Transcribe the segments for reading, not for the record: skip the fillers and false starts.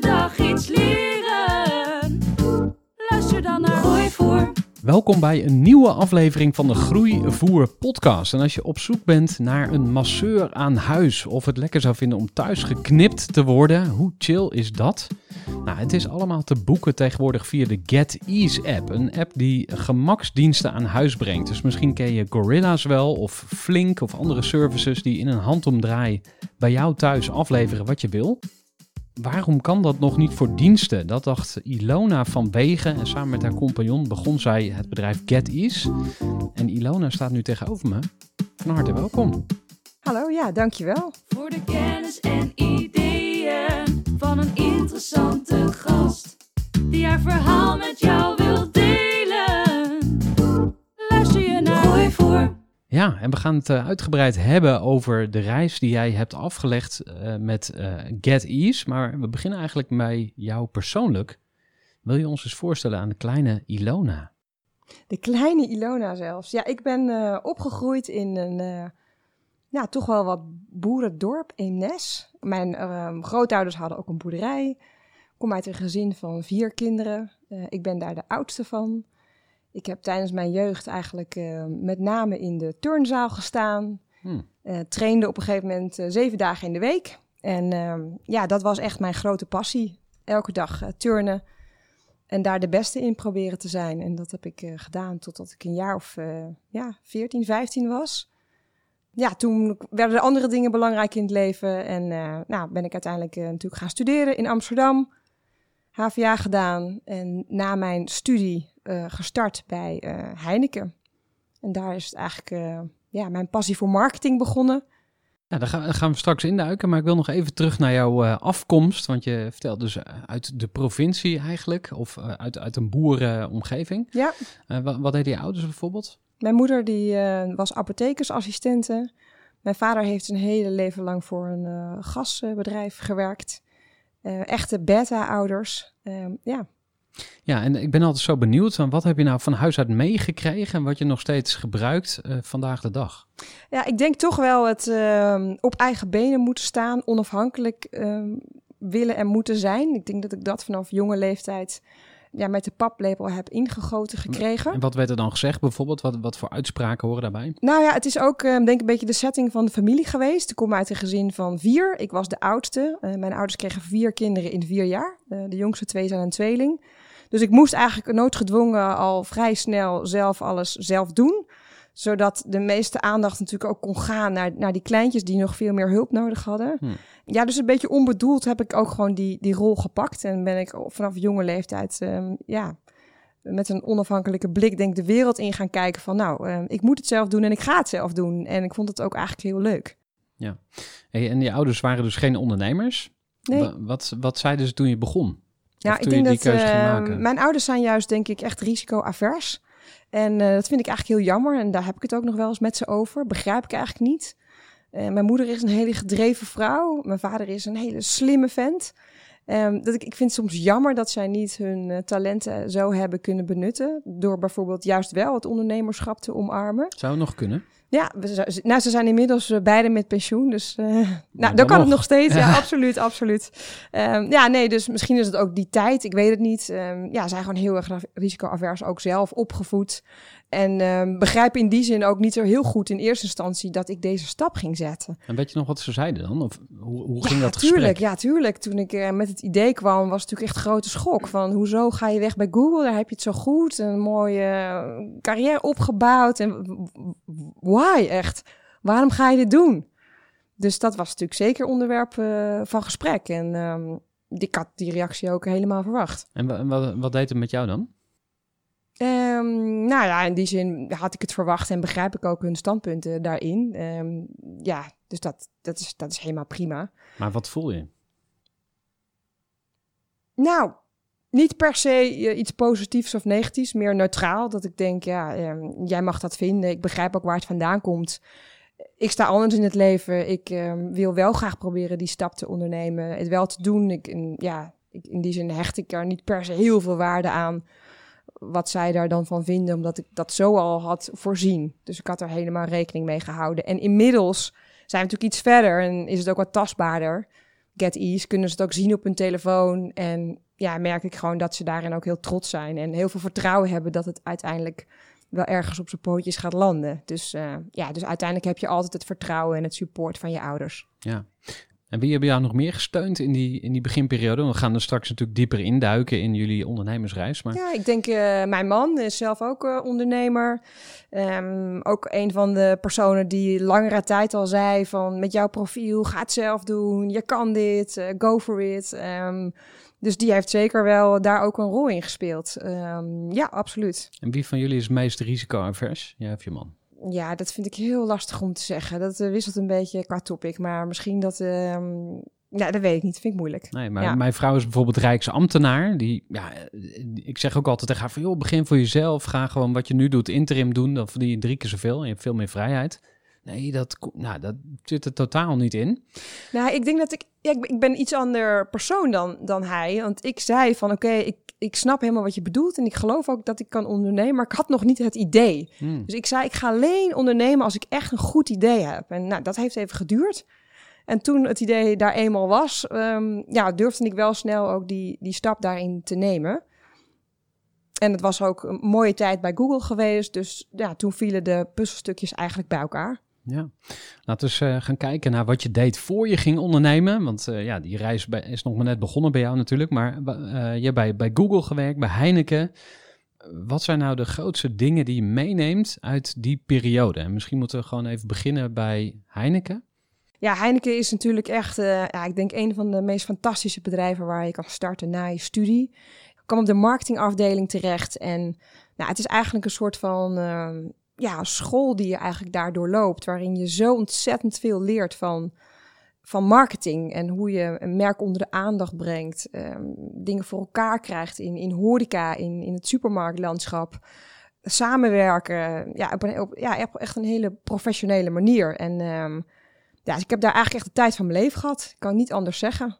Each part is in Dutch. dag iets leren? Luister dan naar Groeivoer. Welkom bij een nieuwe aflevering van de Groeivoer podcast. En als je op zoek bent naar een masseur aan huis of het lekker zou vinden om thuis geknipt te worden, hoe chill is dat? Nou, het is allemaal te boeken tegenwoordig via de GetEase app. Een app die gemaksdiensten aan huis brengt. Dus misschien ken je Gorilla's wel of Flink of andere services die in een handomdraai bij jou thuis afleveren wat je wil. Waarom kan dat nog niet voor diensten? Dat dacht Ilona van Wegen en samen met haar compagnon begon zij het bedrijf GetEase. En Ilona staat nu tegenover me. Van harte welkom. Hallo, ja, dankjewel. Voor de kennis en ideeën van een interessante gast die haar verhaal met jou wil delen. Luister je naar Groeivoer. Ja, en we gaan het uitgebreid hebben over de reis die jij hebt afgelegd met GetEase. Maar we beginnen eigenlijk bij jou persoonlijk. Wil je ons eens voorstellen aan de kleine Ilona? De kleine Ilona zelfs. Ja, ik ben opgegroeid in een toch wel wat boerendorp in Nes. Mijn grootouders hadden ook een boerderij. Ik kom uit een gezin van 4 kinderen. Ik ben daar de oudste van. Ik heb tijdens mijn jeugd eigenlijk met name in de turnzaal gestaan. Trainde op een gegeven moment 7 dagen in de week. En dat was echt mijn grote passie. Elke dag turnen en daar de beste in proberen te zijn. En dat heb ik gedaan totdat ik een jaar of 14, 15 was. Ja, toen werden er andere dingen belangrijk in het leven. En ben ik uiteindelijk natuurlijk gaan studeren in Amsterdam. HVA gedaan en na mijn studie gestart bij Heineken. En daar is het eigenlijk mijn passie voor marketing begonnen. Ja, daar gaan we straks induiken, maar ik wil nog even terug naar jouw afkomst. Want je vertelt dus uit de provincie eigenlijk, of uit een boerenomgeving. Ja. Wat deden je ouders bijvoorbeeld? Mijn moeder die was apothekersassistente. Mijn vader heeft een hele leven lang voor een gasbedrijf gewerkt. Echte beta-ouders, ja. Ja, en ik ben altijd zo benieuwd, wat heb je nou van huis uit meegekregen en wat je nog steeds gebruikt vandaag de dag? Ja, ik denk toch wel het op eigen benen moeten staan, onafhankelijk willen en moeten zijn. Ik denk dat ik dat vanaf jonge leeftijd met de paplepel heb ingegoten gekregen. En wat werd er dan gezegd bijvoorbeeld? Wat voor uitspraken horen daarbij? Nou ja, het is ook denk ik een beetje de setting van de familie geweest. Ik kom uit een gezin van 4. Ik was de oudste. Mijn ouders kregen 4 kinderen in 4 jaar. De jongste 2 zijn een tweeling. Dus ik moest eigenlijk noodgedwongen al vrij snel alles zelf doen. Zodat de meeste aandacht natuurlijk ook kon gaan naar die kleintjes die nog veel meer hulp nodig hadden. Ja, dus een beetje onbedoeld heb ik ook gewoon die rol gepakt. En ben ik vanaf jonge leeftijd met een onafhankelijke blik denk de wereld in gaan kijken. Van ik moet het zelf doen en ik ga het zelf doen. En ik vond het ook eigenlijk heel leuk. Ja, en je ouders waren dus geen ondernemers. Nee. Wat zeiden ze toen je begon? Nou, ik denk dat mijn ouders zijn juist denk ik echt risico-avers. En dat vind ik eigenlijk heel jammer. En daar heb ik het ook nog wel eens met ze over. Begrijp ik eigenlijk niet. Mijn moeder is een hele gedreven vrouw. Mijn vader is een hele slimme vent. Ik vind het soms jammer dat zij niet hun talenten zo hebben kunnen benutten. Door bijvoorbeeld juist wel het ondernemerschap te omarmen. Zou het nog kunnen? Ja, ze zijn inmiddels beide met pensioen. Dus dan kan nog. Het nog steeds. Ja, absoluut. Dus misschien is het ook die tijd. Ik weet het niet. Zijn gewoon heel erg risicoavers ook zelf opgevoed. En begrijpen in die zin ook niet zo heel goed in eerste instantie dat ik deze stap ging zetten. En weet je nog wat ze zeiden dan? Of hoe ging dat gesprek? Ja, tuurlijk. Toen ik met het idee kwam, was het natuurlijk echt een grote schok. Van hoezo ga je weg bij Google? Daar heb je het zo goed. Een mooie carrière opgebouwd. En why echt? Waarom ga je dit doen? Dus dat was natuurlijk zeker onderwerp van gesprek. En ik had die reactie ook helemaal verwacht. En wat deed het met jou dan? In die zin had ik het verwacht en begrijp ik ook hun standpunten daarin. Dus dat is helemaal prima. Maar wat voel je? Nou, niet per se iets positiefs of negatiefs, meer neutraal. Dat ik denk, jij mag dat vinden. Ik begrijp ook waar het vandaan komt. Ik sta anders in het leven. Ik wil wel graag proberen die stap te ondernemen, het wel te doen. In die zin hecht ik er niet per se heel veel waarde aan wat zij daar dan van vinden, omdat ik dat zo al had voorzien. Dus ik had er helemaal rekening mee gehouden. En inmiddels zijn we natuurlijk iets verder en is het ook wat tastbaarder. GetEase, kunnen ze het ook zien op hun telefoon. En merk ik gewoon dat ze daarin ook heel trots zijn en heel veel vertrouwen hebben dat het uiteindelijk wel ergens op zijn pootjes gaat landen. Dus dus uiteindelijk heb je altijd het vertrouwen en het support van je ouders. Ja. En wie hebben jou nog meer gesteund in die beginperiode? We gaan er straks natuurlijk dieper induiken in jullie ondernemersreis. Maar... Ja, ik denk mijn man is zelf ook ondernemer. Ook een van de personen die langere tijd al zei van met jouw profiel, ga het zelf doen, je kan dit, go for it. Dus die heeft zeker wel daar ook een rol in gespeeld. Absoluut. En wie van jullie is het meest risico-avers? Jij of je man? Ja, dat vind ik heel lastig om te zeggen. Dat wisselt een beetje qua topic, maar misschien dat... dat weet ik niet. Vind ik moeilijk. Nee, maar mijn vrouw is bijvoorbeeld Rijksambtenaar. Ik zeg ook altijd tegen haar van, joh, begin voor jezelf. Ga gewoon wat je nu doet, interim doen. Dan verdien je 3 keer zoveel en je hebt veel meer vrijheid. Nee, dat zit er totaal niet in. Nou, ik denk dat ik ben iets ander persoon dan hij. Want ik zei van, ik snap helemaal wat je bedoelt en ik geloof ook dat ik kan ondernemen, maar ik had nog niet het idee. Dus ik zei, ik ga alleen ondernemen als ik echt een goed idee heb. En dat heeft even geduurd. En toen het idee daar eenmaal was, durfde ik wel snel ook die stap daarin te nemen. En het was ook een mooie tijd bij Google geweest, dus toen vielen de puzzelstukjes eigenlijk bij elkaar. Ja, laten we eens gaan kijken naar wat je deed voor je ging ondernemen. Want die reis is nog maar net begonnen bij jou natuurlijk. Maar je hebt bij Google gewerkt, bij Heineken. Wat zijn nou de grootste dingen die je meeneemt uit die periode? En misschien moeten we gewoon even beginnen bij Heineken. Ja, Heineken is natuurlijk echt, ik denk, een van de meest fantastische bedrijven waar je kan starten na je studie. Ik kwam op de marketingafdeling terecht en het is eigenlijk een soort van... school die je eigenlijk daardoor loopt, waarin je zo ontzettend veel leert van marketing en hoe je een merk onder de aandacht brengt, dingen voor elkaar krijgt in horeca, in het supermarktlandschap, samenwerken, echt een hele professionele manier. En ik heb daar eigenlijk echt de tijd van mijn leven gehad, kan ik niet anders zeggen.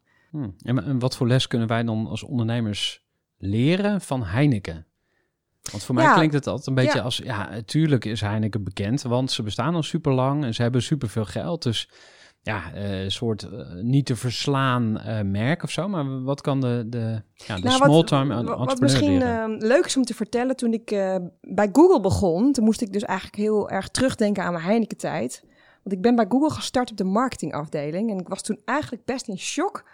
En wat voor les kunnen wij dan als ondernemers leren van Heineken? Want voor mij klinkt het altijd een beetje als... Ja, tuurlijk is Heineken bekend, want ze bestaan al super lang en ze hebben superveel geld. Dus een soort niet te verslaan merk of zo. Maar wat kan de small-time entrepreneur wat misschien leren? Leuk is om te vertellen, toen ik bij Google begon... toen moest ik dus eigenlijk heel erg terugdenken aan mijn Heineken-tijd. Want ik ben bij Google gestart op de marketingafdeling... en ik was toen eigenlijk best in shock...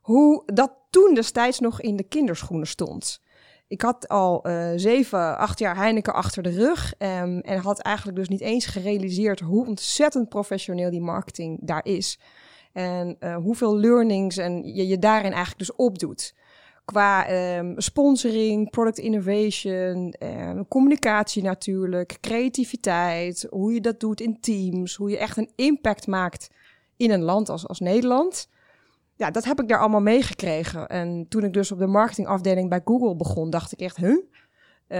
hoe dat toen destijds nog in de kinderschoenen stond... Ik had al 7, 8 jaar Heineken achter de rug en had eigenlijk dus niet eens gerealiseerd hoe ontzettend professioneel die marketing daar is. En hoeveel learnings en je daarin eigenlijk dus opdoet. Qua sponsoring, product innovation, communicatie natuurlijk, creativiteit, hoe je dat doet in teams, hoe je echt een impact maakt in een land als Nederland. Ja, dat heb ik daar allemaal meegekregen. En toen ik dus op de marketingafdeling bij Google begon, dacht ik echt,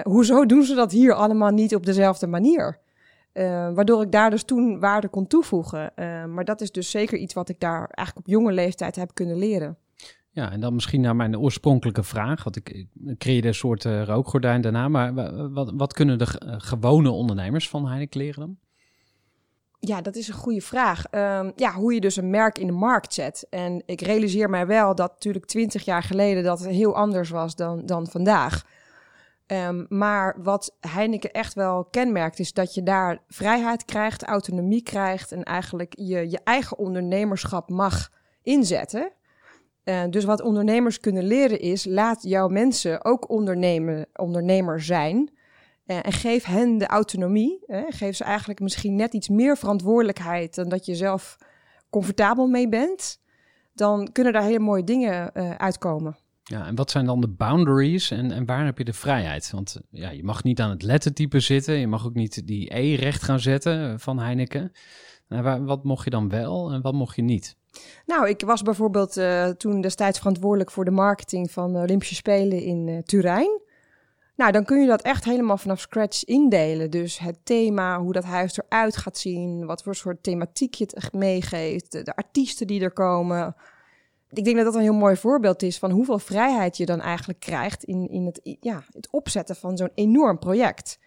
hoezo doen ze dat hier allemaal niet op dezelfde manier? Waardoor ik daar dus toen waarde kon toevoegen. Maar dat is dus zeker iets wat ik daar eigenlijk op jonge leeftijd heb kunnen leren. Ja, en dan misschien naar mijn oorspronkelijke vraag. Want ik creëerde een soort rookgordijn daarna. Maar wat kunnen de gewone ondernemers van Heineken leren dan? Ja, dat is een goede vraag. Hoe je dus een merk in de markt zet. En ik realiseer mij wel dat natuurlijk 20 jaar geleden dat heel anders was dan vandaag. Maar wat Heineken echt wel kenmerkt is dat je daar vrijheid krijgt, autonomie krijgt en eigenlijk je eigen ondernemerschap mag inzetten. Dus wat ondernemers kunnen leren is, laat jouw mensen ook ondernemer zijn. En geef hen de autonomie. Geef ze eigenlijk misschien net iets meer verantwoordelijkheid dan dat je zelf comfortabel mee bent. Dan kunnen daar hele mooie dingen uitkomen. Ja, en wat zijn dan de boundaries en waar heb je de vrijheid? Want ja, je mag niet aan het lettertype zitten. Je mag ook niet die E recht gaan zetten van Heineken. Nou, wat mocht je dan wel en wat mocht je niet? Nou, ik was bijvoorbeeld toen destijds verantwoordelijk voor de marketing van de Olympische Spelen in Turijn. Nou, dan kun je dat echt helemaal vanaf scratch indelen. Dus het thema, hoe dat huis eruit gaat zien, wat voor soort thematiek je het echt meegeeft, de artiesten die er komen. Ik denk dat dat een heel mooi voorbeeld is van hoeveel vrijheid je dan eigenlijk krijgt in het opzetten van zo'n enorm project.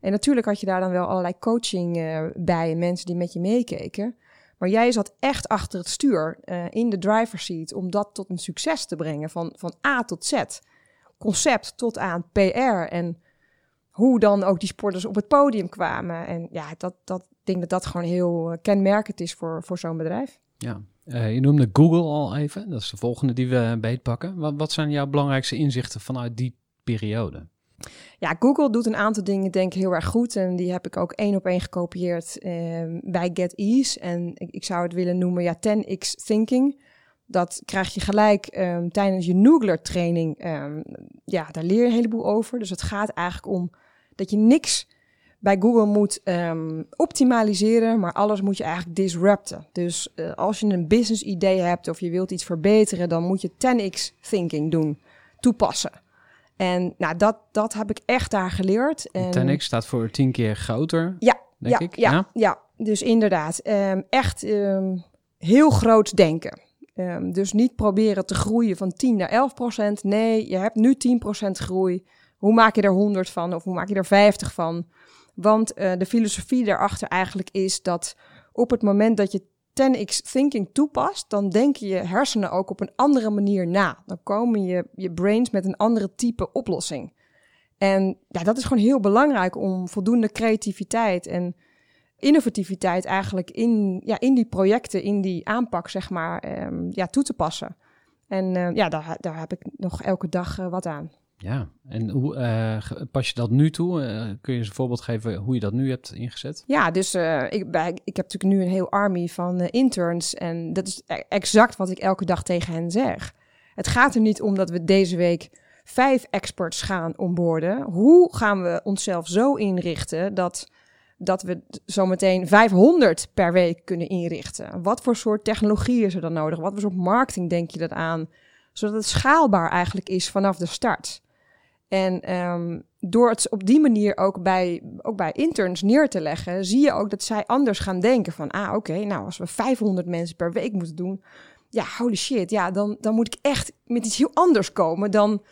En natuurlijk had je daar dan wel allerlei coaching bij, mensen die met je meekeken. Maar jij zat echt achter het stuur, in de driver's seat, om dat tot een succes te brengen, van A tot Z. Concept tot aan PR en hoe dan ook die sporters op het podium kwamen. En ja, ik denk dat gewoon heel kenmerkend is voor zo'n bedrijf. Ja, je noemde Google al even. Dat is de volgende die we beetpakken. Wat zijn jouw belangrijkste inzichten vanuit die periode? Ja, Google doet een aantal dingen denk ik heel erg goed. En die heb ik ook 1-op-1 gekopieerd bij GetEase. En ik zou het willen noemen 10x Thinking. Dat krijg je gelijk tijdens je Noogler training. Daar leer je een heleboel over. Dus het gaat eigenlijk om dat je niks bij Google moet optimaliseren, maar alles moet je eigenlijk disrupten. Dus als je een business idee hebt of je wilt iets verbeteren, dan moet je 10x thinking toepassen. En nou, dat heb ik echt daar geleerd. En 10x staat voor 10 keer groter, denk ik. Ja, dus inderdaad. Echt heel groot denken. Dus niet proberen te groeien van 10 naar 11%. Nee, je hebt nu 10% groei. Hoe maak je er 100 van of hoe maak je er 50 van? Want de filosofie daarachter eigenlijk is dat op het moment dat je 10x thinking toepast, dan denken je hersenen ook op een andere manier na. Dan komen je brains met een andere type oplossing. En ja, dat is gewoon heel belangrijk om voldoende creativiteit en innovativiteit eigenlijk in die projecten, in die aanpak, zeg maar, toe te passen. En daar heb ik nog elke dag wat aan. Ja, en hoe pas je dat nu toe? Kun je eens een voorbeeld geven hoe je dat nu hebt ingezet? Ja, dus ik heb natuurlijk nu een heel army van interns en dat is exact wat ik elke dag tegen hen zeg. Het gaat er niet om dat we deze week 5 experts gaan onboarden. Hoe gaan we onszelf zo inrichten dat we zometeen 500 per week kunnen inrichten? Wat voor soort technologie is er dan nodig? Wat voor soort marketing denk je dat aan? Zodat het schaalbaar eigenlijk is vanaf de start. En door het op die manier ook bij interns neer te leggen, zie je ook dat zij anders gaan denken van, oké, als we 500 mensen per week moeten doen, ja, holy shit, ja, dan moet ik echt met iets heel anders komen dan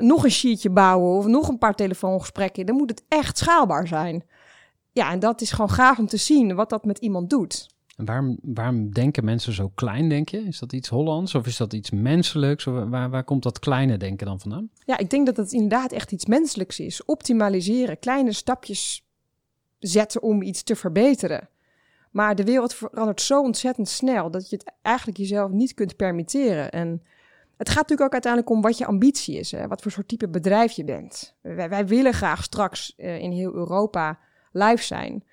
nog een sheetje bouwen of nog een paar telefoongesprekken. Dan moet het echt schaalbaar zijn. Ja, en dat is gewoon gaaf om te zien wat dat met iemand doet. En waarom denken mensen zo klein, denk je? Is dat iets Hollands of is dat iets menselijks? Waar komt dat kleine denken dan vandaan? Ja, ik denk dat het inderdaad echt iets menselijks is. Optimaliseren, kleine stapjes zetten om iets te verbeteren. Maar de wereld verandert zo ontzettend snel dat je het eigenlijk jezelf niet kunt permitteren. En het gaat natuurlijk ook uiteindelijk om wat je ambitie is, hè? Wat voor soort type bedrijf je bent. Wij willen graag straks in heel Europa live zijn.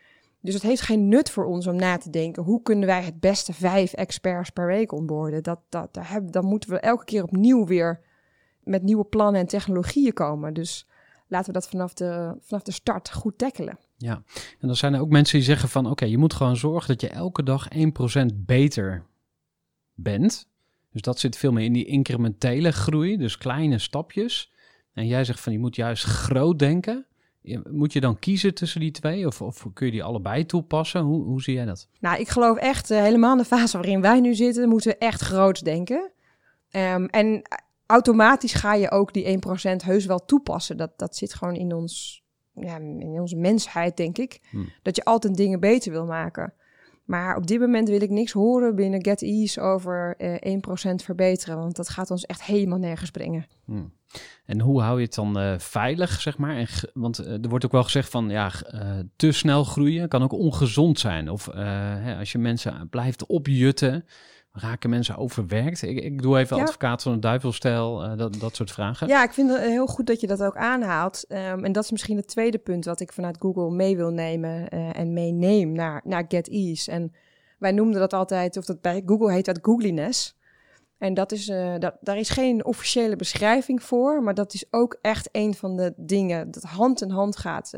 Dus het heeft geen nut voor ons om na te denken, hoe kunnen wij het beste 5 experts per week onboarden? Dan moeten we elke keer opnieuw weer met nieuwe plannen en technologieën komen. Dus laten we dat vanaf de start goed tackelen. Ja, en dan zijn er ook mensen die zeggen van, oké, je moet gewoon zorgen dat je elke dag 1% beter bent. Dus dat zit veel meer in die incrementele groei, dus kleine stapjes. En jij zegt van, je moet juist groot denken. Moet je dan kiezen tussen die twee of kun je die allebei toepassen? Hoe zie jij dat? Nou, ik geloof echt helemaal in de fase waarin wij nu zitten, moeten we echt groots denken. En automatisch ga je ook die 1% heus wel toepassen. Dat zit gewoon in ons ja, in onze mensheid, denk ik. Dat je altijd dingen beter wil maken. Maar op dit moment wil ik niks horen binnen GetEase over 1% verbeteren. Want dat gaat ons echt helemaal nergens brengen. En hoe hou je het dan veilig, zeg maar? En want er wordt ook wel gezegd van, ja, te snel groeien kan ook ongezond zijn. Of als je mensen blijft opjutten, raken mensen overwerkt? Ik doe even advocaat van een duivelstijl, dat soort vragen. Ja, ik vind het heel goed dat je dat ook aanhaalt. En dat is misschien het tweede punt wat ik vanuit Google mee wil nemen en meeneem naar GetEase. En wij noemden dat altijd, of dat bij Google heet dat Googliness. En dat is, daar is geen officiële beschrijving voor, maar dat is ook echt een van de dingen dat hand in hand gaat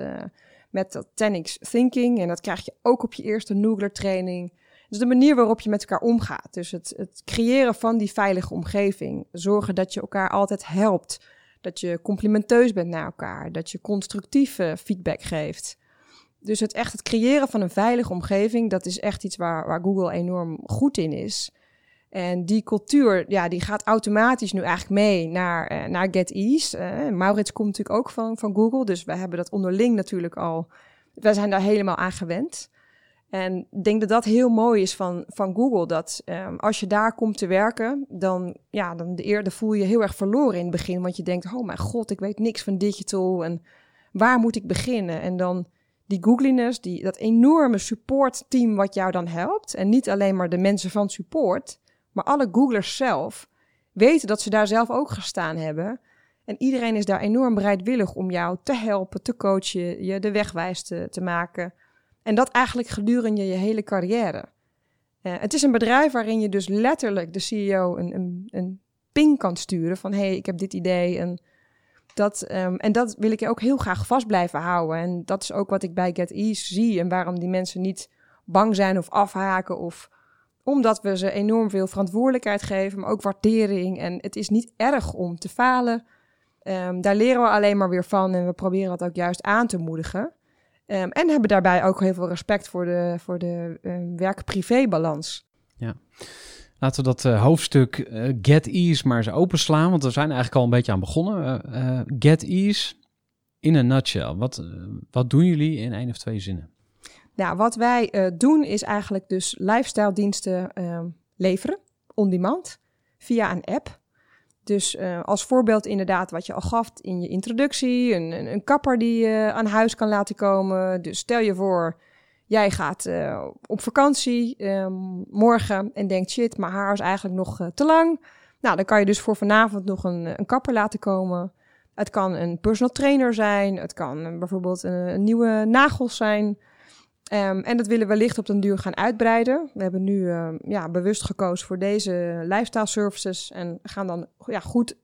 met dat 10x thinking. En dat krijg je ook op je eerste Noogler training. Dus de manier waarop je met elkaar omgaat. Dus het creëren van die veilige omgeving. Zorgen dat je elkaar altijd helpt. Dat je complimenteus bent naar elkaar. Dat je constructieve feedback geeft. Dus het creëren van een veilige omgeving, dat is echt iets waar Google enorm goed in is. En die cultuur, ja, die gaat automatisch nu eigenlijk mee naar GetEase. Maurits komt natuurlijk ook van Google. Dus we hebben dat onderling natuurlijk al. Wij zijn daar helemaal aan gewend. En ik denk dat dat heel mooi is van Google. Dat als je daar komt te werken, dan voel je je heel erg verloren in het begin. Want je denkt, oh mijn god, ik weet niks van digital. En waar moet ik beginnen? En dan die Googliness, dat enorme supportteam wat jou dan helpt. En niet alleen maar de mensen van support, maar alle Googlers zelf weten dat ze daar zelf ook gestaan hebben. En iedereen is daar enorm bereidwillig om jou te helpen, te coachen, je de weg wijs te maken. En dat eigenlijk gedurende je hele carrière. Het is een bedrijf waarin je dus letterlijk de CEO een ping kan sturen van, hey, ik heb dit idee. En dat wil ik ook heel graag vast blijven houden. En dat is ook wat ik bij GetEase zie en waarom die mensen niet bang zijn of afhaken. Of omdat we ze enorm veel verantwoordelijkheid geven, maar ook waardering. En het is niet erg om te falen. Daar leren we alleen maar weer van en we proberen dat ook juist aan te moedigen. En hebben daarbij ook heel veel respect voor de werk-privé-balans. Ja. Laten we dat hoofdstuk GetEase maar eens openslaan, want we zijn eigenlijk al een beetje aan begonnen. GetEase in een nutshell. Wat doen jullie in 1 of 2 zinnen? Nou, wat wij doen is eigenlijk dus lifestyle-diensten leveren, on demand, via een app. Dus als voorbeeld inderdaad wat je al gaf in je introductie, een kapper die je aan huis kan laten komen. Dus stel je voor, jij gaat op vakantie morgen en denkt, shit, mijn haar is eigenlijk nog te lang. Nou, dan kan je dus voor vanavond nog een kapper laten komen. Het kan een personal trainer zijn, het kan bijvoorbeeld een nieuwe nagels zijn. En dat willen we wellicht op den duur gaan uitbreiden. We hebben nu bewust gekozen voor deze lifestyle services en gaan dan goed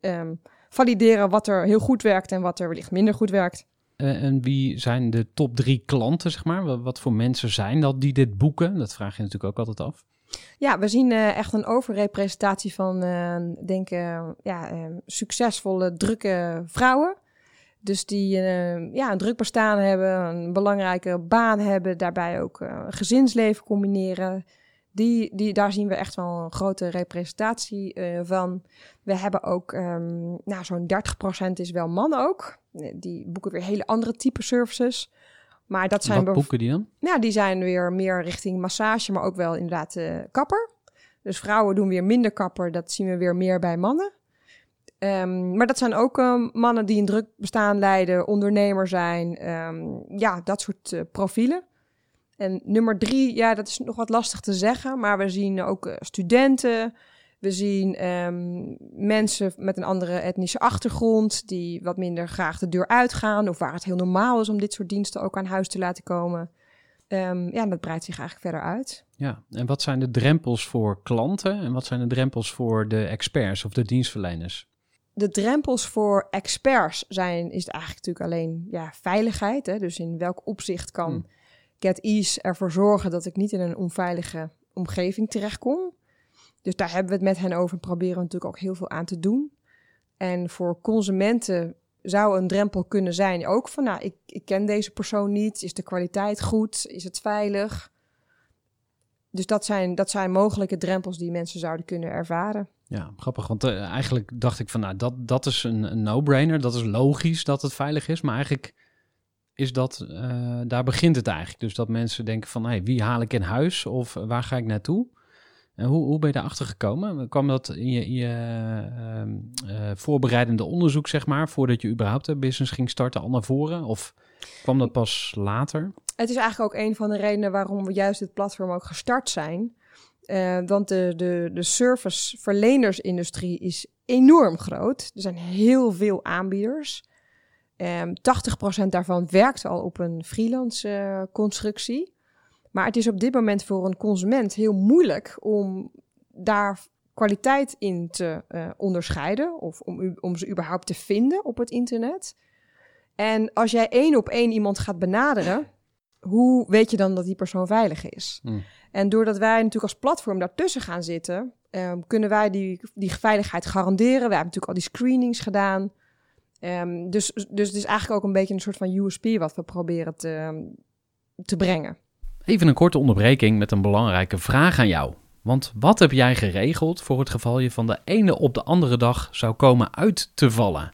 valideren wat er heel goed werkt en wat er wellicht minder goed werkt. En wie zijn de top 3 klanten, zeg maar? Wat voor mensen zijn dat die dit boeken? Dat vraag je natuurlijk ook altijd af. Ja, we zien echt een overrepresentatie van succesvolle, drukke vrouwen. Dus die een druk bestaan hebben, een belangrijke baan hebben, daarbij ook gezinsleven combineren. Daar zien we echt wel een grote representatie van. We hebben ook, zo'n 30% is wel man ook. Die boeken weer hele andere type services. Maar dat zijn wat boeken die dan? Nou, die zijn weer meer richting massage, maar ook wel inderdaad kapper. Dus vrouwen doen weer minder kapper, dat zien we weer meer bij mannen. Maar dat zijn ook mannen die een druk bestaan leiden, ondernemer zijn. Dat soort profielen. En nummer 3, dat is nog wat lastig te zeggen. Maar we zien ook studenten. We zien mensen met een andere etnische achtergrond die wat minder graag de deur uitgaan. Of waar het heel normaal is om dit soort diensten ook aan huis te laten komen. Dat breidt zich eigenlijk verder uit. Ja, en wat zijn de drempels voor klanten? En wat zijn de drempels voor de experts of de dienstverleners? De drempels voor experts is eigenlijk natuurlijk alleen veiligheid. Hè? Dus in welk opzicht kan GetEase ervoor zorgen dat ik niet in een onveilige omgeving terechtkom? Dus daar hebben we het met hen over. Proberen we natuurlijk ook heel veel aan te doen. En voor consumenten zou een drempel kunnen zijn ook van, ik ken deze persoon niet. Is de kwaliteit goed? Is het veilig? Dus dat zijn mogelijke drempels die mensen zouden kunnen ervaren. Ja, grappig, want eigenlijk dacht ik van, dat is een no-brainer. Dat is logisch dat het veilig is, maar eigenlijk is dat, daar begint het eigenlijk. Dus dat mensen denken van, hey, wie haal ik in huis of waar ga ik naartoe? En hoe ben je daarachter gekomen? Kwam dat in je voorbereidende onderzoek, zeg maar, voordat je überhaupt de business ging starten, al naar voren? Of kwam dat pas later? Het is eigenlijk ook een van de redenen waarom we juist dit platform ook gestart zijn. Want de serviceverlenersindustrie is enorm groot. Er zijn heel veel aanbieders. 80% daarvan werkt al op een freelance constructie. Maar het is op dit moment voor een consument heel moeilijk om daar kwaliteit in te onderscheiden. Of om ze überhaupt te vinden op het internet. En als jij 1 op 1 iemand gaat benaderen, hoe weet je dan dat die persoon veilig is? Mm. En doordat wij natuurlijk als platform daartussen gaan zitten, kunnen wij die veiligheid garanderen. We hebben natuurlijk al die screenings gedaan. Dus het is eigenlijk ook een beetje een soort van USP wat we proberen te brengen. Even een korte onderbreking met een belangrijke vraag aan jou. Want wat heb jij geregeld voor het geval je van de ene op de andere dag zou komen uit te vallen?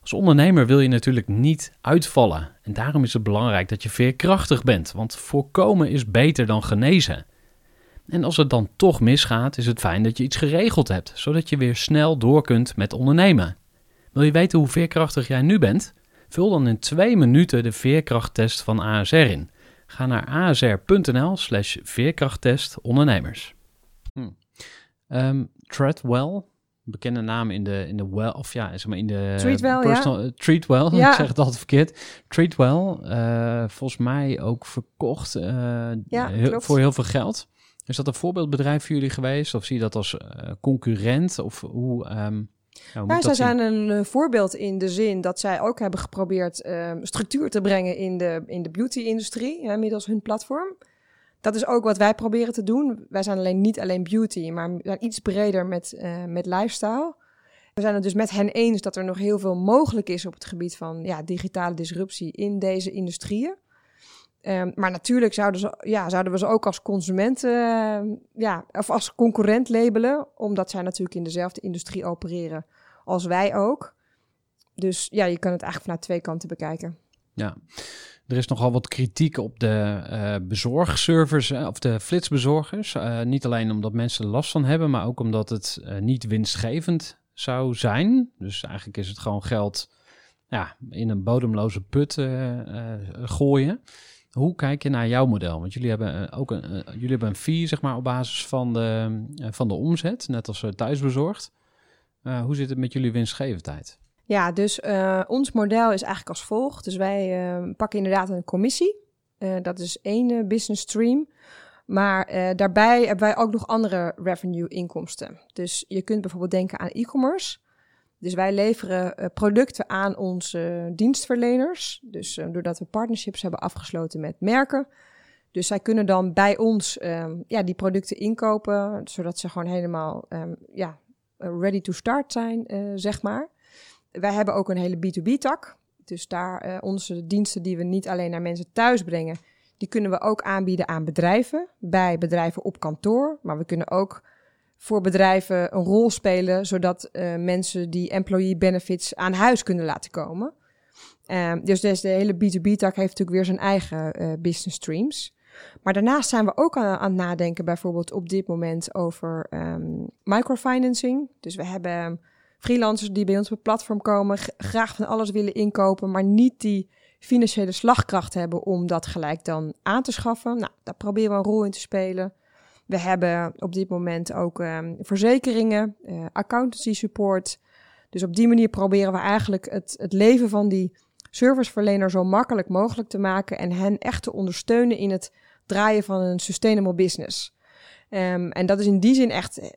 Als ondernemer wil je natuurlijk niet uitvallen. En daarom is het belangrijk dat je veerkrachtig bent, want voorkomen is beter dan genezen. En als het dan toch misgaat, is het fijn dat je iets geregeld hebt, zodat je weer snel door kunt met ondernemen. Wil je weten hoe veerkrachtig jij nu bent? Vul dan in 2 minuten de veerkrachttest van ASR in. Ga naar asr.nl/veerkrachttestondernemers. Treatwell, bekende naam in de well, of ja, zeg maar in de Treatwell, personal, ja. Treatwell, ja. Ik zeg het altijd verkeerd. Treatwell, volgens mij ook verkocht voor heel veel geld. Is dat een voorbeeldbedrijf voor jullie geweest? Of zie je dat als concurrent? Of hoe? Zij zijn een voorbeeld in de zin dat zij ook hebben geprobeerd structuur te brengen in de beauty-industrie, middels hun platform. Dat is ook wat wij proberen te doen. Wij zijn niet alleen beauty, maar we zijn iets breder met lifestyle. We zijn het dus met hen eens dat er nog heel veel mogelijk is op het gebied van digitale disruptie in deze industrieën. Maar natuurlijk zouden we ze ook als consumenten of als concurrent labelen. Omdat zij natuurlijk in dezelfde industrie opereren als wij ook. Dus ja, je kan het eigenlijk vanuit 2 kanten bekijken. Ja, er is nogal wat kritiek op de bezorgservers of de flitsbezorgers. Niet alleen omdat mensen er last van hebben, maar ook omdat het niet winstgevend zou zijn. Dus eigenlijk is het gewoon geld in een bodemloze put gooien. Hoe kijk je naar jouw model? Want jullie hebben ook een fee, zeg maar, op basis van de omzet, net als thuisbezorgd. Hoe zit het met jullie winstgevendheid? Ja, dus ons model is eigenlijk als volgt. Dus wij pakken inderdaad een commissie. Dat is 1 business stream. Maar daarbij hebben wij ook nog andere revenue inkomsten. Dus je kunt bijvoorbeeld denken aan e-commerce. Dus wij leveren producten aan onze dienstverleners. Dus doordat we partnerships hebben afgesloten met merken. Dus zij kunnen dan bij ons die producten inkopen. Zodat ze gewoon helemaal ready to start zijn, zeg maar. Wij hebben ook een hele B2B-tak. Dus daar onze diensten die we niet alleen naar mensen thuis brengen, die kunnen we ook aanbieden aan bedrijven. Bij bedrijven op kantoor. Maar we kunnen ook voor bedrijven een rol spelen, zodat mensen die employee benefits aan huis kunnen laten komen. Dus de hele B2B-tak heeft natuurlijk weer zijn eigen business streams. Maar daarnaast zijn we ook aan het nadenken bijvoorbeeld op dit moment over microfinancing. Dus we hebben freelancers die bij ons op het platform komen, graag van alles willen inkopen, maar niet die financiële slagkracht hebben om dat gelijk dan aan te schaffen. Nou, daar proberen we een rol in te spelen. We hebben op dit moment ook verzekeringen, accountancy support. Dus op die manier proberen we eigenlijk het leven van die serviceverlener zo makkelijk mogelijk te maken en hen echt te ondersteunen in het draaien van een sustainable business. En dat is in die zin echt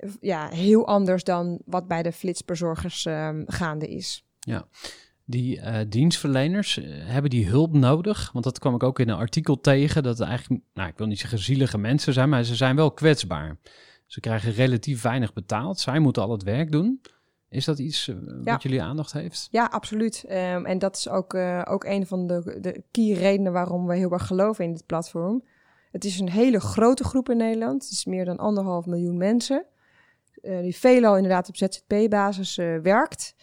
heel anders dan wat bij de flitsbezorgers gaande is. Ja, die dienstverleners, hebben die hulp nodig? Want dat kwam ik ook in een artikel tegen, dat eigenlijk, nou, ik wil niet zeggen zielige mensen zijn, maar ze zijn wel kwetsbaar. Ze krijgen relatief weinig betaald. Zij moeten al het werk doen. Is dat iets wat jullie aandacht heeft? Ja, absoluut. En dat is ook een van de key redenen waarom we heel erg geloven in dit platform. Het is een hele grote groep in Nederland. Het is meer dan 1,5 miljoen mensen. Die veelal inderdaad op ZZP-basis werkt.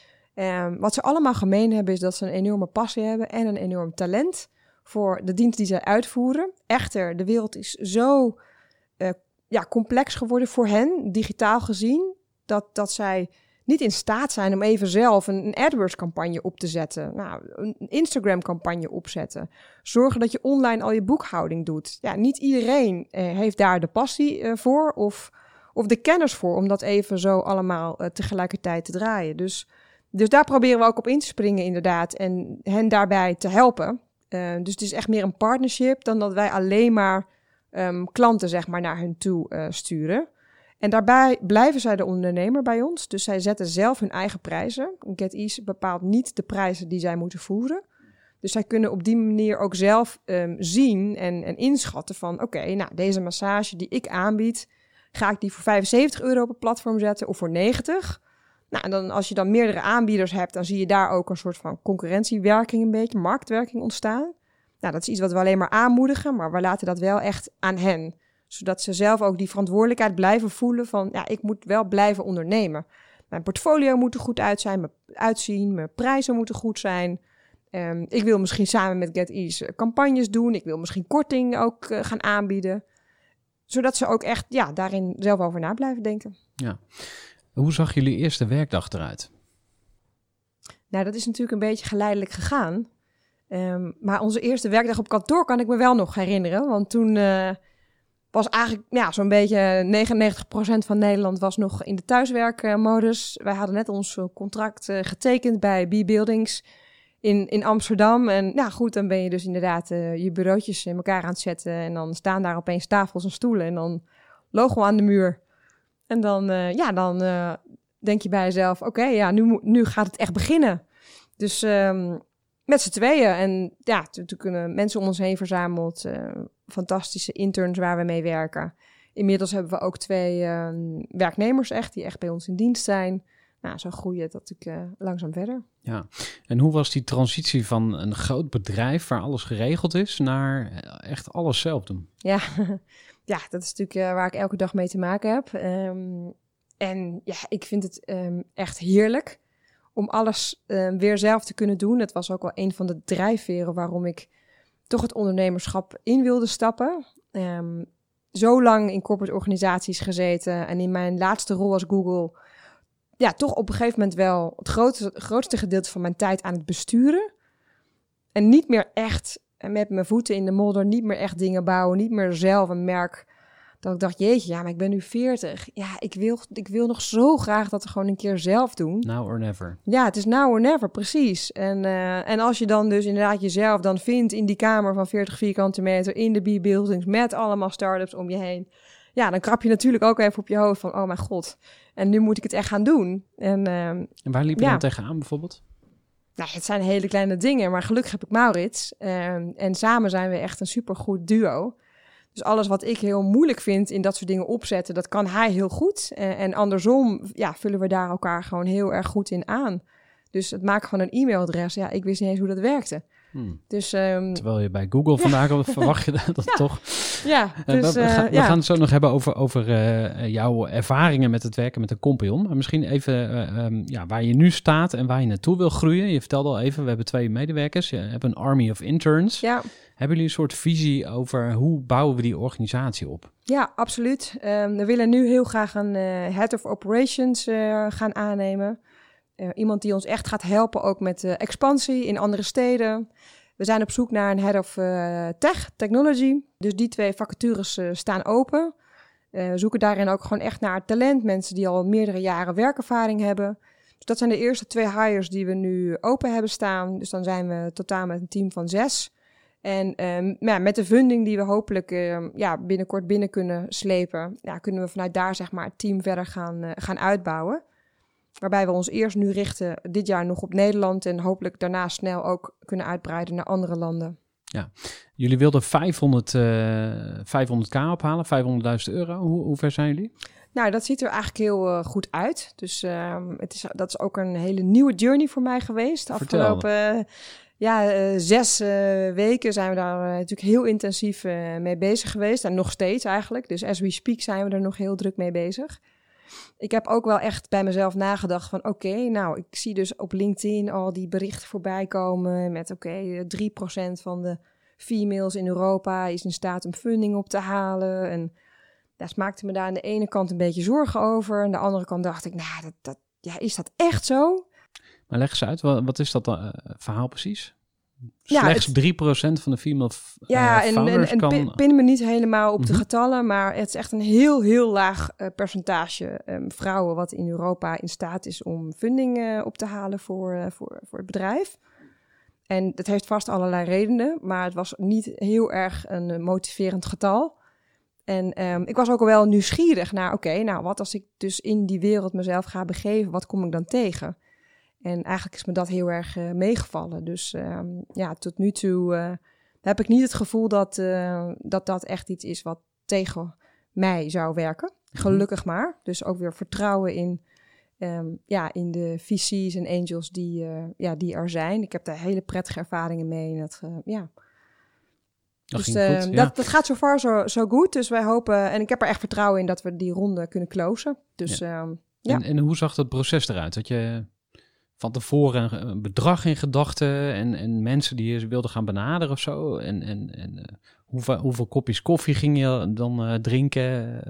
Wat ze allemaal gemeen hebben is dat ze een enorme passie hebben en een enorm talent voor de dienst die zij uitvoeren. Echter, de wereld is zo complex geworden voor hen, digitaal gezien, dat zij niet in staat zijn om even zelf een AdWords-campagne op te zetten. Nou, een Instagram-campagne opzetten. Zorgen dat je online al je boekhouding doet. Ja, niet iedereen heeft daar de passie voor of de kennis voor om dat even zo allemaal tegelijkertijd te draaien. Dus daar proberen we ook op in te springen inderdaad en hen daarbij te helpen. Dus het is echt meer een partnership dan dat wij alleen maar klanten zeg maar naar hun toe sturen. En daarbij blijven zij de ondernemer bij ons. Dus zij zetten zelf hun eigen prijzen. GetEase bepaalt niet de prijzen die zij moeten voeren. Dus zij kunnen op die manier ook zelf zien en inschatten van... Oké, nou, deze massage die ik aanbied, ga ik die voor €75 op het platform zetten of voor €90? Nou, en dan, als je dan meerdere aanbieders hebt, dan zie je daar ook een soort van concurrentiewerking een beetje, marktwerking ontstaan. Nou, dat is iets wat we alleen maar aanmoedigen, maar we laten dat wel echt aan hen. Zodat ze zelf ook die verantwoordelijkheid blijven voelen van... ja, ik moet wel blijven ondernemen. Mijn portfolio moet er goed uitzien, mijn prijzen moeten goed zijn. Ik wil misschien samen met GetEase campagnes doen. Ik wil misschien korting ook gaan aanbieden. Zodat ze ook echt daarin zelf over na blijven denken. Ja. Hoe zag jullie eerste werkdag eruit? Nou, dat is natuurlijk een beetje geleidelijk gegaan. Maar onze eerste werkdag op kantoor kan ik me wel nog herinneren. Want toen... was eigenlijk zo'n beetje 99% van Nederland was nog in de thuiswerkmodus. Wij hadden net ons contract getekend bij B-Buildings in Amsterdam. En nou goed, dan ben je dus inderdaad je bureautjes in elkaar aan het zetten. En dan staan daar opeens tafels en stoelen en dan logo aan de muur. En dan, dan denk je bij jezelf, nu gaat het echt beginnen. Dus met z'n tweeën. En ja, toen kunnen mensen om ons heen verzameld... fantastische interns waar we mee werken. Inmiddels hebben we ook 2 werknemers die echt bij ons in dienst zijn. Nou, zo groeit het dat ik langzaam verder. Ja, en hoe was die transitie van een groot bedrijf waar alles geregeld is naar echt alles zelf doen? Ja, dat is natuurlijk waar ik elke dag mee te maken heb. Ik vind het echt heerlijk om alles weer zelf te kunnen doen. Dat was ook wel een van de drijfveren waarom ik toch het ondernemerschap in wilde stappen. Zo lang in corporate organisaties gezeten en in mijn laatste rol als Google... toch op een gegeven moment wel het grootste gedeelte van mijn tijd aan het besturen. En niet meer echt met mijn voeten in de modder, niet meer echt dingen bouwen, niet meer zelf een merk. Dat ik dacht, jeetje, maar ik ben nu 40. Ja, ik wil nog zo graag dat we gewoon een keer zelf doen. Now or never. Ja, het is now or never, precies. En als je dan dus inderdaad jezelf dan vindt in die kamer van 40 vierkante meter... in de B-buildings met allemaal start-ups om je heen... ja, dan krap je natuurlijk ook even op je hoofd van... oh mijn god, en nu moet ik het echt gaan doen. En waar liep je dan tegenaan bijvoorbeeld? Nou, het zijn hele kleine dingen, maar gelukkig heb ik Maurits. En samen zijn we echt een supergoed duo... Dus alles wat ik heel moeilijk vind in dat soort dingen opzetten, dat kan hij heel goed. En andersom vullen we daar elkaar gewoon heel erg goed in aan. Dus het maken van een e-mailadres, ik wist niet eens hoe dat werkte. Dus, terwijl je bij Google vandaag verwacht je dat toch. Ja, dus, we gaan het zo nog hebben over jouw ervaringen met het werken met een compagnon. Maar misschien even waar je nu staat en waar je naartoe wil groeien. Je vertelde al even, we hebben 2 medewerkers. Je hebt een army of interns. Ja. Hebben jullie een soort visie over hoe bouwen we die organisatie op? Ja, absoluut. We willen nu heel graag een head of operations gaan aannemen. Iemand die ons echt gaat helpen ook met expansie in andere steden. We zijn op zoek naar een head of technology. Dus die 2 vacatures staan open. We zoeken daarin ook gewoon echt naar talent. Mensen die al meerdere jaren werkervaring hebben. Dus dat zijn de eerste 2 hires die we nu open hebben staan. Dus dan zijn we totaal met een team van 6. En met de funding die we hopelijk binnenkort binnen kunnen slepen... kunnen we vanuit daar zeg maar, het team verder gaan uitbouwen. Waarbij we ons eerst nu richten dit jaar nog op Nederland en hopelijk daarna snel ook kunnen uitbreiden naar andere landen. Ja, jullie wilden 500k ophalen, €500.000. Hoe ver zijn jullie? Nou, dat ziet er eigenlijk heel goed uit. Dus dat is ook een hele nieuwe journey voor mij geweest. De afgelopen zes weken zijn we daar natuurlijk heel intensief mee bezig geweest. En nog steeds eigenlijk. Dus as we speak zijn we er nog heel druk mee bezig. Ik heb ook wel echt bij mezelf nagedacht van oké, nou, ik zie dus op LinkedIn al die berichten voorbij komen met 3% van de females in Europa is in staat om funding op te halen. En dat maakte me daar aan de ene kant een beetje zorgen over. Aan de andere kant dacht ik, nou, is dat echt zo? Maar leg eens uit, wat is dat verhaal precies? Slechts 3% van de female founders kan... pin me niet helemaal op de getallen, maar het is echt een heel, heel laag percentage vrouwen wat in Europa in staat is om funding op te halen voor het bedrijf. En dat heeft vast allerlei redenen, maar het was niet heel erg een motiverend getal. En ik was ook al wel nieuwsgierig naar, wat als ik dus in die wereld mezelf ga begeven, wat kom ik dan tegen? En eigenlijk is me dat heel erg meegevallen. Dus tot nu toe heb ik niet het gevoel dat echt iets is wat tegen mij zou werken. Gelukkig maar. Dus ook weer vertrouwen in de VC's en angels die er zijn. Ik heb daar hele prettige ervaringen mee. En dat gaat zo goed. Dus wij hopen, en ik heb er echt vertrouwen in dat we die ronde kunnen closen. Dus, ja. En hoe zag dat proces eruit? Dat je van tevoren een bedrag in gedachten en mensen die je wilden gaan benaderen of zo. En hoeveel kopjes koffie ging je dan drinken?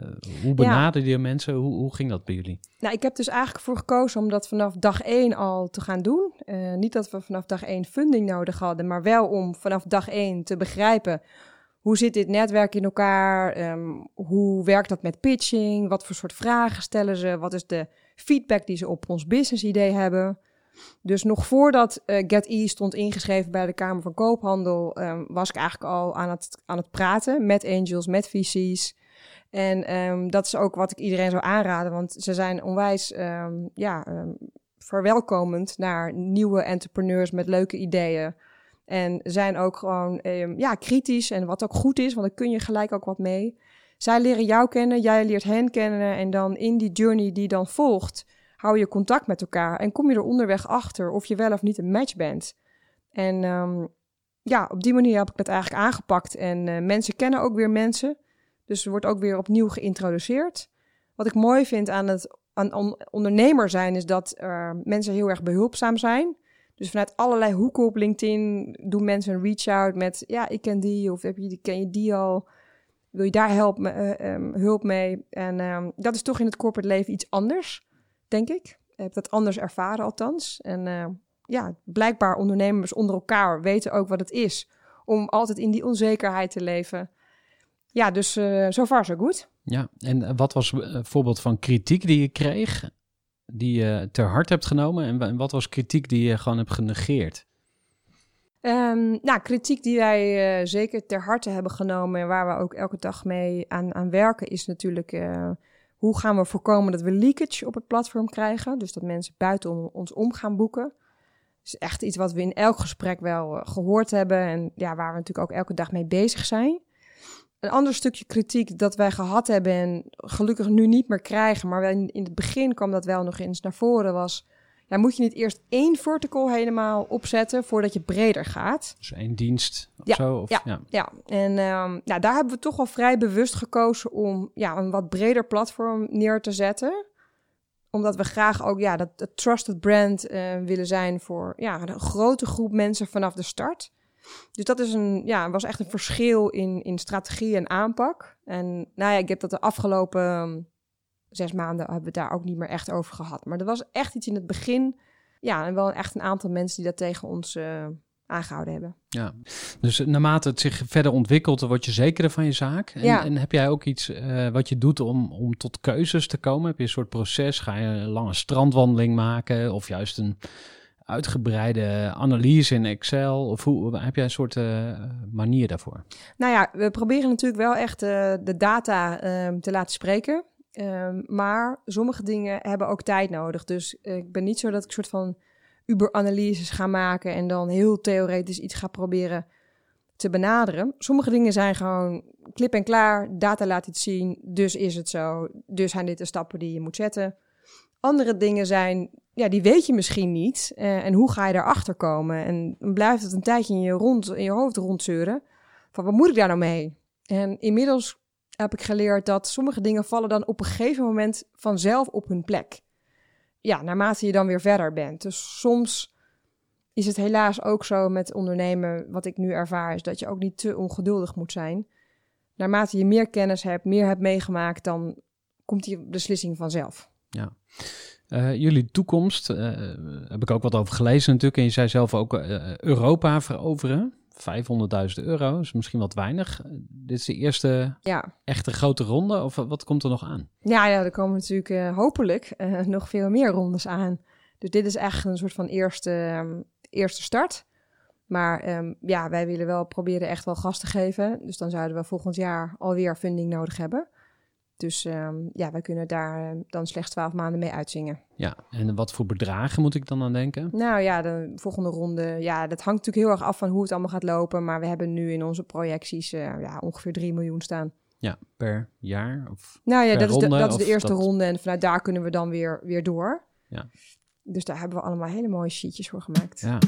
Hoe benaderde je mensen? Hoe ging dat bij jullie? Nou, ik heb dus eigenlijk voor gekozen om dat vanaf dag 1 al te gaan doen. Niet dat we vanaf dag 1 funding nodig hadden, maar wel om vanaf dag 1 te begrijpen hoe zit dit netwerk in elkaar? Hoe werkt dat met pitching? Wat voor soort vragen stellen ze? Wat is de feedback die ze op ons business idee hebben? Dus nog voordat GetEase stond ingeschreven bij de Kamer van Koophandel, was ik eigenlijk al aan het praten met angels, met VC's. En dat is ook wat ik iedereen zou aanraden, want ze zijn onwijs verwelkomend naar nieuwe entrepreneurs met leuke ideeën. En zijn ook gewoon kritisch en wat ook goed is, want daar kun je gelijk ook wat mee. Zij leren jou kennen, jij leert hen kennen en dan in die journey die dan volgt, hou je contact met elkaar en kom je er onderweg achter of je wel of niet een match bent. En op die manier heb ik dat eigenlijk aangepakt. En mensen kennen ook weer mensen. Dus er wordt ook weer opnieuw geïntroduceerd. Wat ik mooi vind aan ondernemer zijn is dat mensen heel erg behulpzaam zijn. Dus vanuit allerlei hoeken op LinkedIn doen mensen een reach-out met ik ken die of ken je die al. Wil je daar hulp mee? En dat is toch in het corporate leven iets anders, denk ik. Ik heb dat anders ervaren althans. En blijkbaar ondernemers onder elkaar weten ook wat het is om altijd in die onzekerheid te leven. Ja, dus so far so good. Ja, en wat was een voorbeeld van kritiek die je kreeg, die je ter hart hebt genomen? En wat was kritiek die je gewoon hebt genegeerd? Kritiek die wij zeker ter harte hebben genomen en waar we ook elke dag mee aan werken is natuurlijk, hoe gaan we voorkomen dat we leakage op het platform krijgen? Dus dat mensen buiten ons om gaan boeken. Dat is echt iets wat we in elk gesprek wel gehoord hebben en waar we natuurlijk ook elke dag mee bezig zijn. Een ander stukje kritiek dat wij gehad hebben en gelukkig nu niet meer krijgen, maar in het begin kwam dat wel nog eens naar voren, was: moet je niet eerst één vertical helemaal opzetten voordat je breder gaat? Dus één dienst of zo? Of, en daar hebben we toch wel vrij bewust gekozen om een wat breder platform neer te zetten. Omdat we graag ook dat trusted brand willen zijn voor een grote groep mensen vanaf de start. Dus dat is was echt een verschil in strategie en aanpak. En ik heb dat de afgelopen 6 maanden hebben we het daar ook niet meer echt over gehad. Maar er was echt iets in het begin. Ja, en wel echt een aantal mensen die dat tegen ons aangehouden hebben. Ja, dus naarmate het zich verder ontwikkelt, word je zekerder van je zaak. En heb jij ook iets wat je doet om tot keuzes te komen? Heb je een soort proces? Ga je een lange strandwandeling maken? Of juist een uitgebreide analyse in Excel? Of heb jij een soort manier daarvoor? Nou ja, we proberen natuurlijk wel echt de data te laten spreken. Maar sommige dingen hebben ook tijd nodig. Dus ik ben niet zo dat ik soort van uberanalyses ga maken en dan heel theoretisch iets ga proberen te benaderen. Sommige dingen zijn gewoon klip en klaar, data laat iets zien, dus is het zo. Dus zijn dit de stappen die je moet zetten. Andere dingen zijn, ja, die weet je misschien niet. En hoe ga je daarachter komen? En blijft het een tijdje in je hoofd rondzeuren. Van, wat moet ik daar nou mee? En inmiddels heb ik geleerd dat sommige dingen vallen dan op een gegeven moment vanzelf op hun plek. Ja, naarmate je dan weer verder bent. Dus soms is het helaas ook zo met ondernemen, wat ik nu ervaar, is dat je ook niet te ongeduldig moet zijn. Naarmate je meer kennis hebt, meer hebt meegemaakt, dan komt die beslissing vanzelf. Ja. Jullie toekomst, heb ik ook wat over gelezen natuurlijk. En je zei zelf ook Europa veroveren. €500.000 is misschien wat weinig. Dit is de eerste echte grote ronde. Of wat komt er nog aan? Ja, er komen natuurlijk hopelijk nog veel meer rondes aan. Dus dit is echt een soort van eerste start. Maar wij willen wel proberen echt wel gas te geven. Dus dan zouden we volgend jaar alweer funding nodig hebben. Dus wij kunnen daar dan slechts 12 maanden mee uitzingen. Ja, en wat voor bedragen moet ik dan aan denken? Nou ja, de volgende ronde, dat hangt natuurlijk heel erg af van hoe het allemaal gaat lopen. Maar we hebben nu in onze projecties ongeveer 3 miljoen staan. Ja, per jaar? Of nou ja, dat is de eerste ronde en vanuit daar kunnen we dan weer door. Ja. Dus daar hebben we allemaal hele mooie sheetjes voor gemaakt. Ja.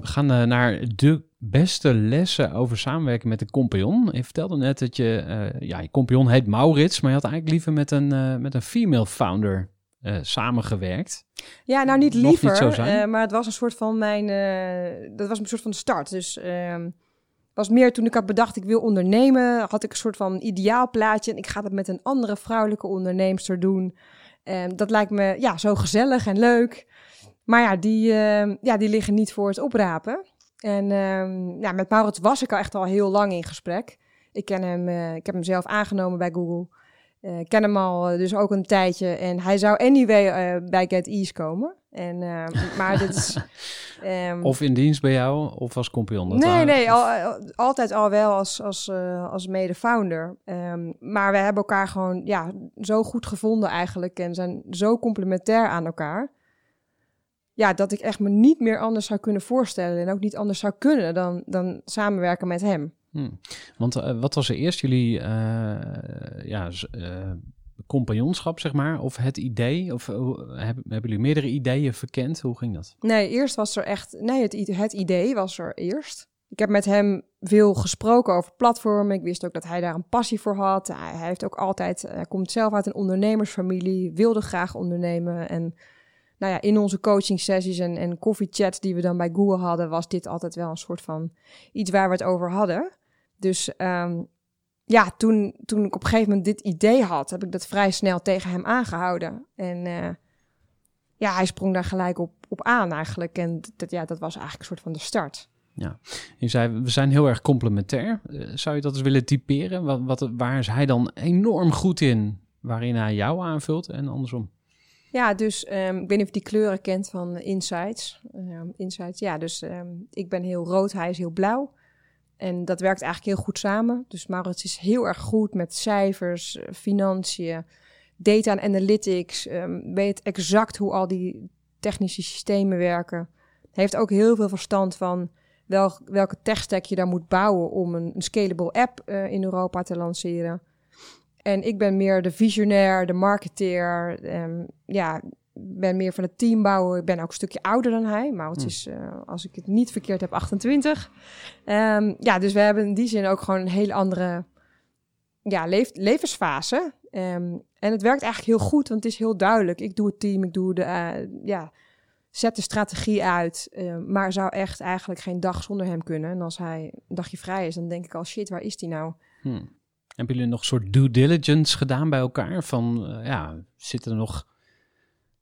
We gaan naar de beste lessen over samenwerken met een compagnon. Je vertelde net dat je compagnon heet Maurits, maar je had eigenlijk liever met een female founder samengewerkt. Ja, nou niet liever, maar het was een soort van start. Dus was meer toen ik had bedacht ik wil ondernemen, had ik een soort van ideaal plaatje en ik ga dat met een andere vrouwelijke onderneemster doen. Dat lijkt me zo gezellig en leuk. Maar die liggen niet voor het oprapen. En met Maurits was ik al heel lang in gesprek. Ik ken hem, ik heb hem zelf aangenomen bij Google. Ik ken hem al dus ook een tijdje. En hij zou anyway bij GetEase komen. En, maar dit is, of in dienst bij jou, of als compagnon? Nee, altijd al wel als mede-founder. Maar we hebben elkaar gewoon zo goed gevonden eigenlijk. En zijn zo complementair aan elkaar. Ja, dat ik echt me niet meer anders zou kunnen voorstellen en ook niet anders zou kunnen dan samenwerken met hem. Want wat was er eerst jullie compagnonschap, zeg maar, of het idee? Of hebben jullie meerdere ideeën verkend? Hoe ging dat? Nee, eerst was er echt... Nee, het idee was er eerst. Ik heb met hem veel gesproken over platformen. Ik wist ook dat hij daar een passie voor had. Hij heeft ook altijd... Hij komt zelf uit een ondernemersfamilie, wilde graag ondernemen en... Nou ja, in onze coaching sessies en koffiechats die we dan bij Google hadden, was dit altijd wel een soort van iets waar we het over hadden. Dus toen ik op een gegeven moment dit idee had, heb ik dat vrij snel tegen hem aangehouden. En hij sprong daar gelijk op aan eigenlijk. En dat was eigenlijk een soort van de start. Ja, je zei, we zijn heel erg complementair. Zou je dat eens willen typeren? Waar is hij dan enorm goed in, waarin hij jou aanvult en andersom? Ja, dus ik weet niet of je die kleuren kent van Insights. Ik ben heel rood, hij is heel blauw. En dat werkt eigenlijk heel goed samen. Dus Maurits is heel erg goed met cijfers, financiën, data en analytics. Weet exact hoe al die technische systemen werken. Hij heeft ook heel veel verstand van welke techstack je daar moet bouwen om een scalable app in Europa te lanceren. En ik ben meer de visionair, de marketeer. Ben meer van het team bouwen. Ik ben ook een stukje ouder dan hij. Maar het is, als ik het niet verkeerd heb, 28. Dus we hebben in die zin ook gewoon een hele andere levensfase. En het werkt eigenlijk heel goed, want het is heel duidelijk. Ik doe het team, ik doe zet de strategie uit. Maar zou echt eigenlijk geen dag zonder hem kunnen. En als hij een dagje vrij is, dan denk ik al, shit, waar is die nou? Hebben jullie nog een soort due diligence gedaan bij elkaar? Van, zitten er nog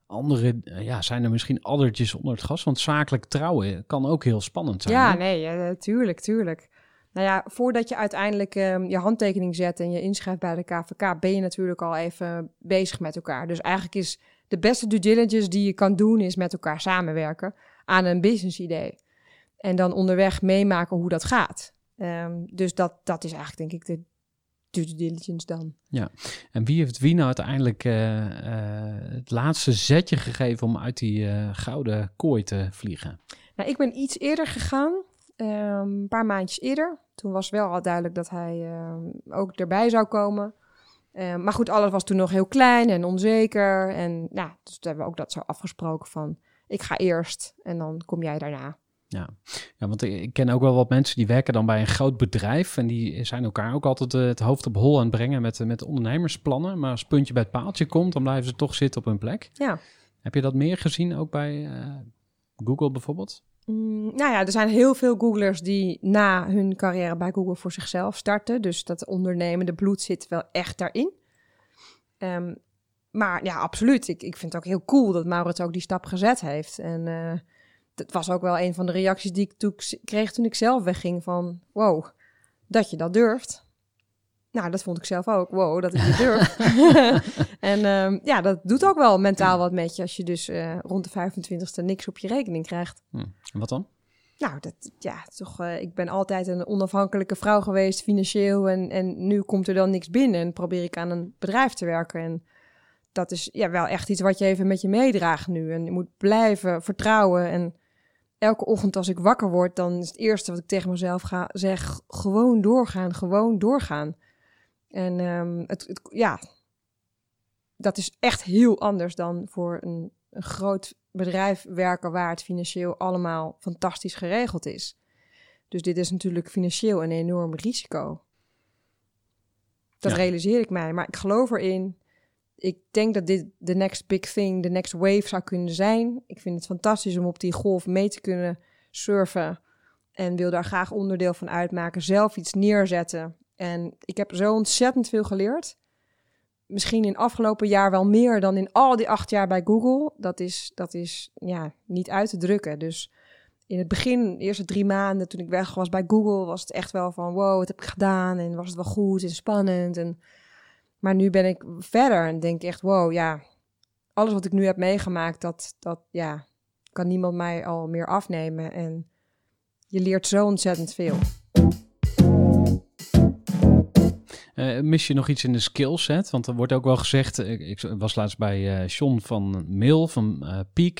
andere... zijn er misschien addertjes onder het gas? Want zakelijk trouwen kan ook heel spannend zijn. Ja, hè? Nee, tuurlijk. Nou ja, voordat je uiteindelijk je handtekening zet en je inschrijft bij de KVK... ben je natuurlijk al even bezig met elkaar. Dus eigenlijk is de beste due diligence die je kan doen... is met elkaar samenwerken aan een business idee. En dan onderweg meemaken hoe dat gaat. Dus dat is eigenlijk denk ik de due diligence dan. Ja, en wie heeft wie nou uiteindelijk het laatste zetje gegeven om uit die gouden kooi te vliegen? Nou, ik ben iets eerder gegaan, een paar maandjes eerder. Toen was wel al duidelijk dat hij ook erbij zou komen. Maar goed, alles was toen nog heel klein en onzeker. En nou, dus toen hebben we ook dat zo afgesproken van ik ga eerst en dan kom jij daarna. Ja, want ik ken ook wel wat mensen die werken dan bij een groot bedrijf. En die zijn elkaar ook altijd het hoofd op hol aan het brengen met ondernemersplannen. Maar als het puntje bij het paaltje komt, dan blijven ze toch zitten op hun plek. Ja. Heb je dat meer gezien ook bij Google bijvoorbeeld? Nou ja, er zijn heel veel Googlers die na hun carrière bij Google voor zichzelf starten. Dus dat ondernemende bloed zit wel echt daarin. Maar ja, absoluut. Ik vind het ook heel cool dat Maurits ook die stap gezet heeft. En dat was ook wel een van de reacties die ik kreeg toen ik zelf wegging van wow, dat je dat durft. Nou, dat vond ik zelf ook. Wow, dat ik dit durf. En ja, dat doet ook wel mentaal wat met je als je dus rond de 25e niks op je rekening krijgt. En wat dan? Nou, ik ben altijd een onafhankelijke vrouw geweest, financieel. En nu komt er dan niks binnen en probeer ik aan een bedrijf te werken. En dat is ja, wel echt iets wat je even met je meedraagt nu. En je moet blijven vertrouwen. En elke ochtend als ik wakker word, dan is het eerste wat ik tegen mezelf zeg, gewoon doorgaan, gewoon doorgaan. En dat is echt heel anders dan voor een groot bedrijf werken waar het financieel allemaal fantastisch geregeld is. Dus dit is natuurlijk financieel een enorm risico. Dat realiseer ik mij, maar ik geloof erin. Ik denk dat dit de next big thing, de next wave zou kunnen zijn. Ik vind het fantastisch om op die golf mee te kunnen surfen en wil daar graag onderdeel van uitmaken, zelf iets neerzetten. En ik heb zo ontzettend veel geleerd. Misschien in afgelopen jaar wel meer dan in al die 8 jaar bij Google. Dat is niet uit te drukken. Dus in het begin, de eerste 3 maanden toen ik weg was bij Google, was het echt wel van wow, wat heb ik gedaan? En was het wel goed en spannend? Maar nu ben ik verder en denk echt wow, ja, alles wat ik nu heb meegemaakt, dat kan niemand mij al meer afnemen. En je leert zo ontzettend veel. Mis je nog iets in de skillset? Want er wordt ook wel gezegd, ik was laatst bij Sean van Mail, van Peak.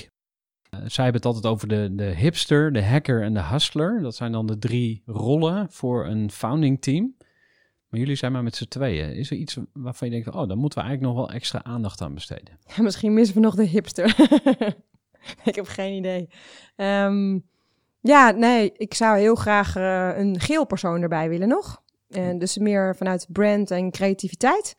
Zij hebben het altijd over de hipster, de hacker en de hustler. Dat zijn dan de 3 rollen voor een founding team. Maar jullie zijn maar met z'n tweeën. Is er iets waarvan je denkt, oh, daar moeten we eigenlijk nog wel extra aandacht aan besteden? Ja, misschien missen we nog de hipster. Ik heb geen idee. Ik zou heel graag een geel persoon erbij willen nog. En dus meer vanuit brand en creativiteit.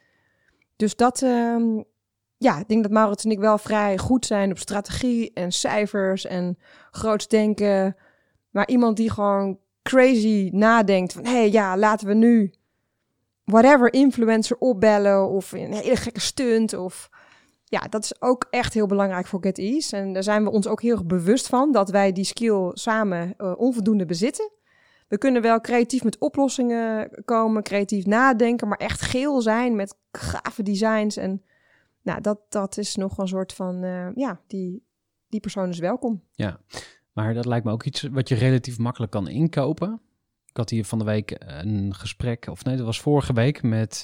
Dus ik denk dat Maurits en ik wel vrij goed zijn op strategie en cijfers en groots denken. Maar iemand die gewoon crazy nadenkt van laten we nu whatever influencer opbellen of een hele gekke stunt. Of ja, dat is ook echt heel belangrijk voor GetEase. En daar zijn we ons ook heel erg bewust van dat wij die skill samen onvoldoende bezitten. We kunnen wel creatief met oplossingen komen, creatief nadenken, maar echt geel zijn met gave designs. En nou, dat is nog een soort van, die persoon is welkom. Ja, maar dat lijkt me ook iets wat je relatief makkelijk kan inkopen. Ik had hier van de week een gesprek, dat was vorige week, met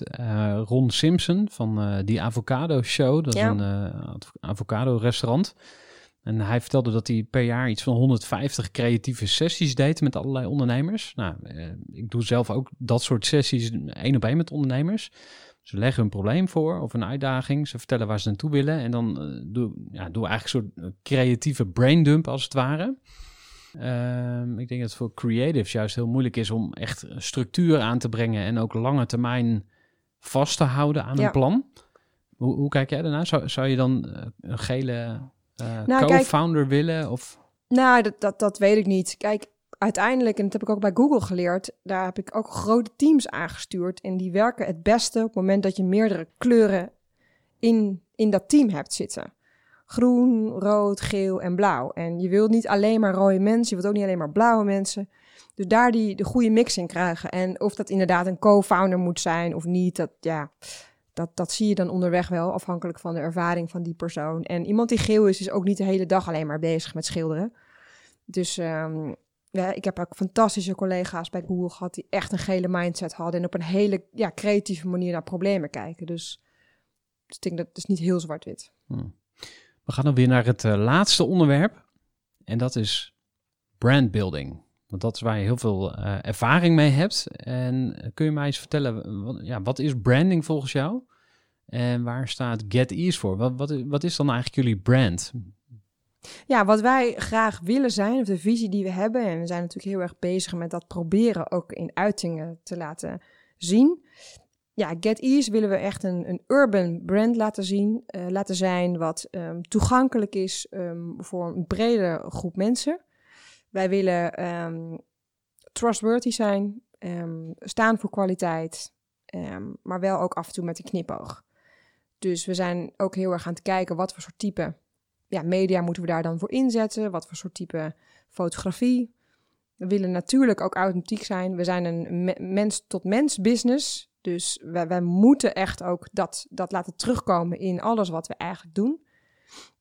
Ron Simpson van The Avocado Show. Dat is een avocado-restaurant. En hij vertelde dat hij per jaar iets van 150 creatieve sessies deed met allerlei ondernemers. Nou, ik doe zelf ook dat soort sessies 1-op-1 met ondernemers. Ze leggen hun probleem voor of een uitdaging. Ze vertellen waar ze naartoe willen. En dan doen we eigenlijk een soort creatieve braindump als het ware. Ik denk dat het voor creatives juist heel moeilijk is om echt structuur aan te brengen en ook lange termijn vast te houden aan een plan. Hoe kijk jij daarna? Zou je dan een gele co-founder willen? Of? Nou, dat weet ik niet. Kijk, uiteindelijk, en dat heb ik ook bij Google geleerd, daar heb ik ook grote teams aangestuurd. En die werken het beste op het moment dat je meerdere kleuren in dat team hebt zitten. Groen, rood, geel en blauw. En je wilt niet alleen maar rode mensen, je wilt ook niet alleen maar blauwe mensen. Dus daar de goede mix in krijgen. En of dat inderdaad een co-founder moet zijn of niet, dat zie je dan onderweg wel, afhankelijk van de ervaring van die persoon. En iemand die geel is ook niet de hele dag alleen maar bezig met schilderen. Dus Ik heb ook fantastische collega's bij Google gehad die echt een gele mindset hadden en op een hele creatieve manier naar problemen kijken. Dus ik denk dat het is niet heel zwart-wit. We gaan dan weer naar het laatste onderwerp en dat is brandbuilding. Want dat is waar je heel veel ervaring mee hebt. En kun je mij eens vertellen, wat is branding volgens jou? En waar staat GetEase voor? Wat is dan eigenlijk jullie brand? Ja, wat wij graag willen zijn, of de visie die we hebben... en we zijn natuurlijk heel erg bezig met dat proberen ook in uitingen te laten zien. Ja, GetEase willen we echt een urban brand laten zien, laten zijn... wat toegankelijk is voor een brede groep mensen. Wij willen trustworthy zijn, staan voor kwaliteit... maar wel ook af en toe met een knipoog. Dus we zijn ook heel erg aan het kijken wat voor soort type media moeten we daar dan voor inzetten. Wat voor soort type fotografie. We willen natuurlijk ook authentiek zijn. We zijn een mens-tot-mens business. Dus wij moeten echt ook dat laten terugkomen in alles wat we eigenlijk doen.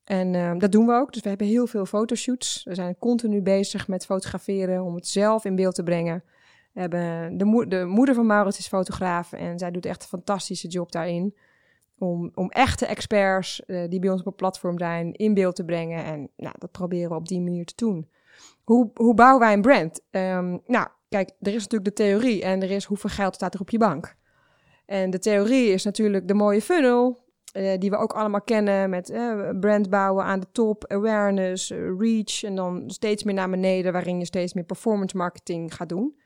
En dat doen we ook. Dus we hebben heel veel fotoshoots. We zijn continu bezig met fotograferen om het zelf in beeld te brengen. We hebben de moeder van Maurits is fotograaf en zij doet echt een fantastische job daarin. Om echte experts die bij ons op het platform zijn in beeld te brengen. En dat proberen we op die manier te doen. Hoe bouwen wij een brand? Kijk, er is natuurlijk de theorie en er is hoeveel geld staat er op je bank. En de theorie is natuurlijk de mooie funnel die we ook allemaal kennen met brand bouwen aan de top, awareness, reach en dan steeds meer naar beneden waarin je steeds meer performance marketing gaat doen.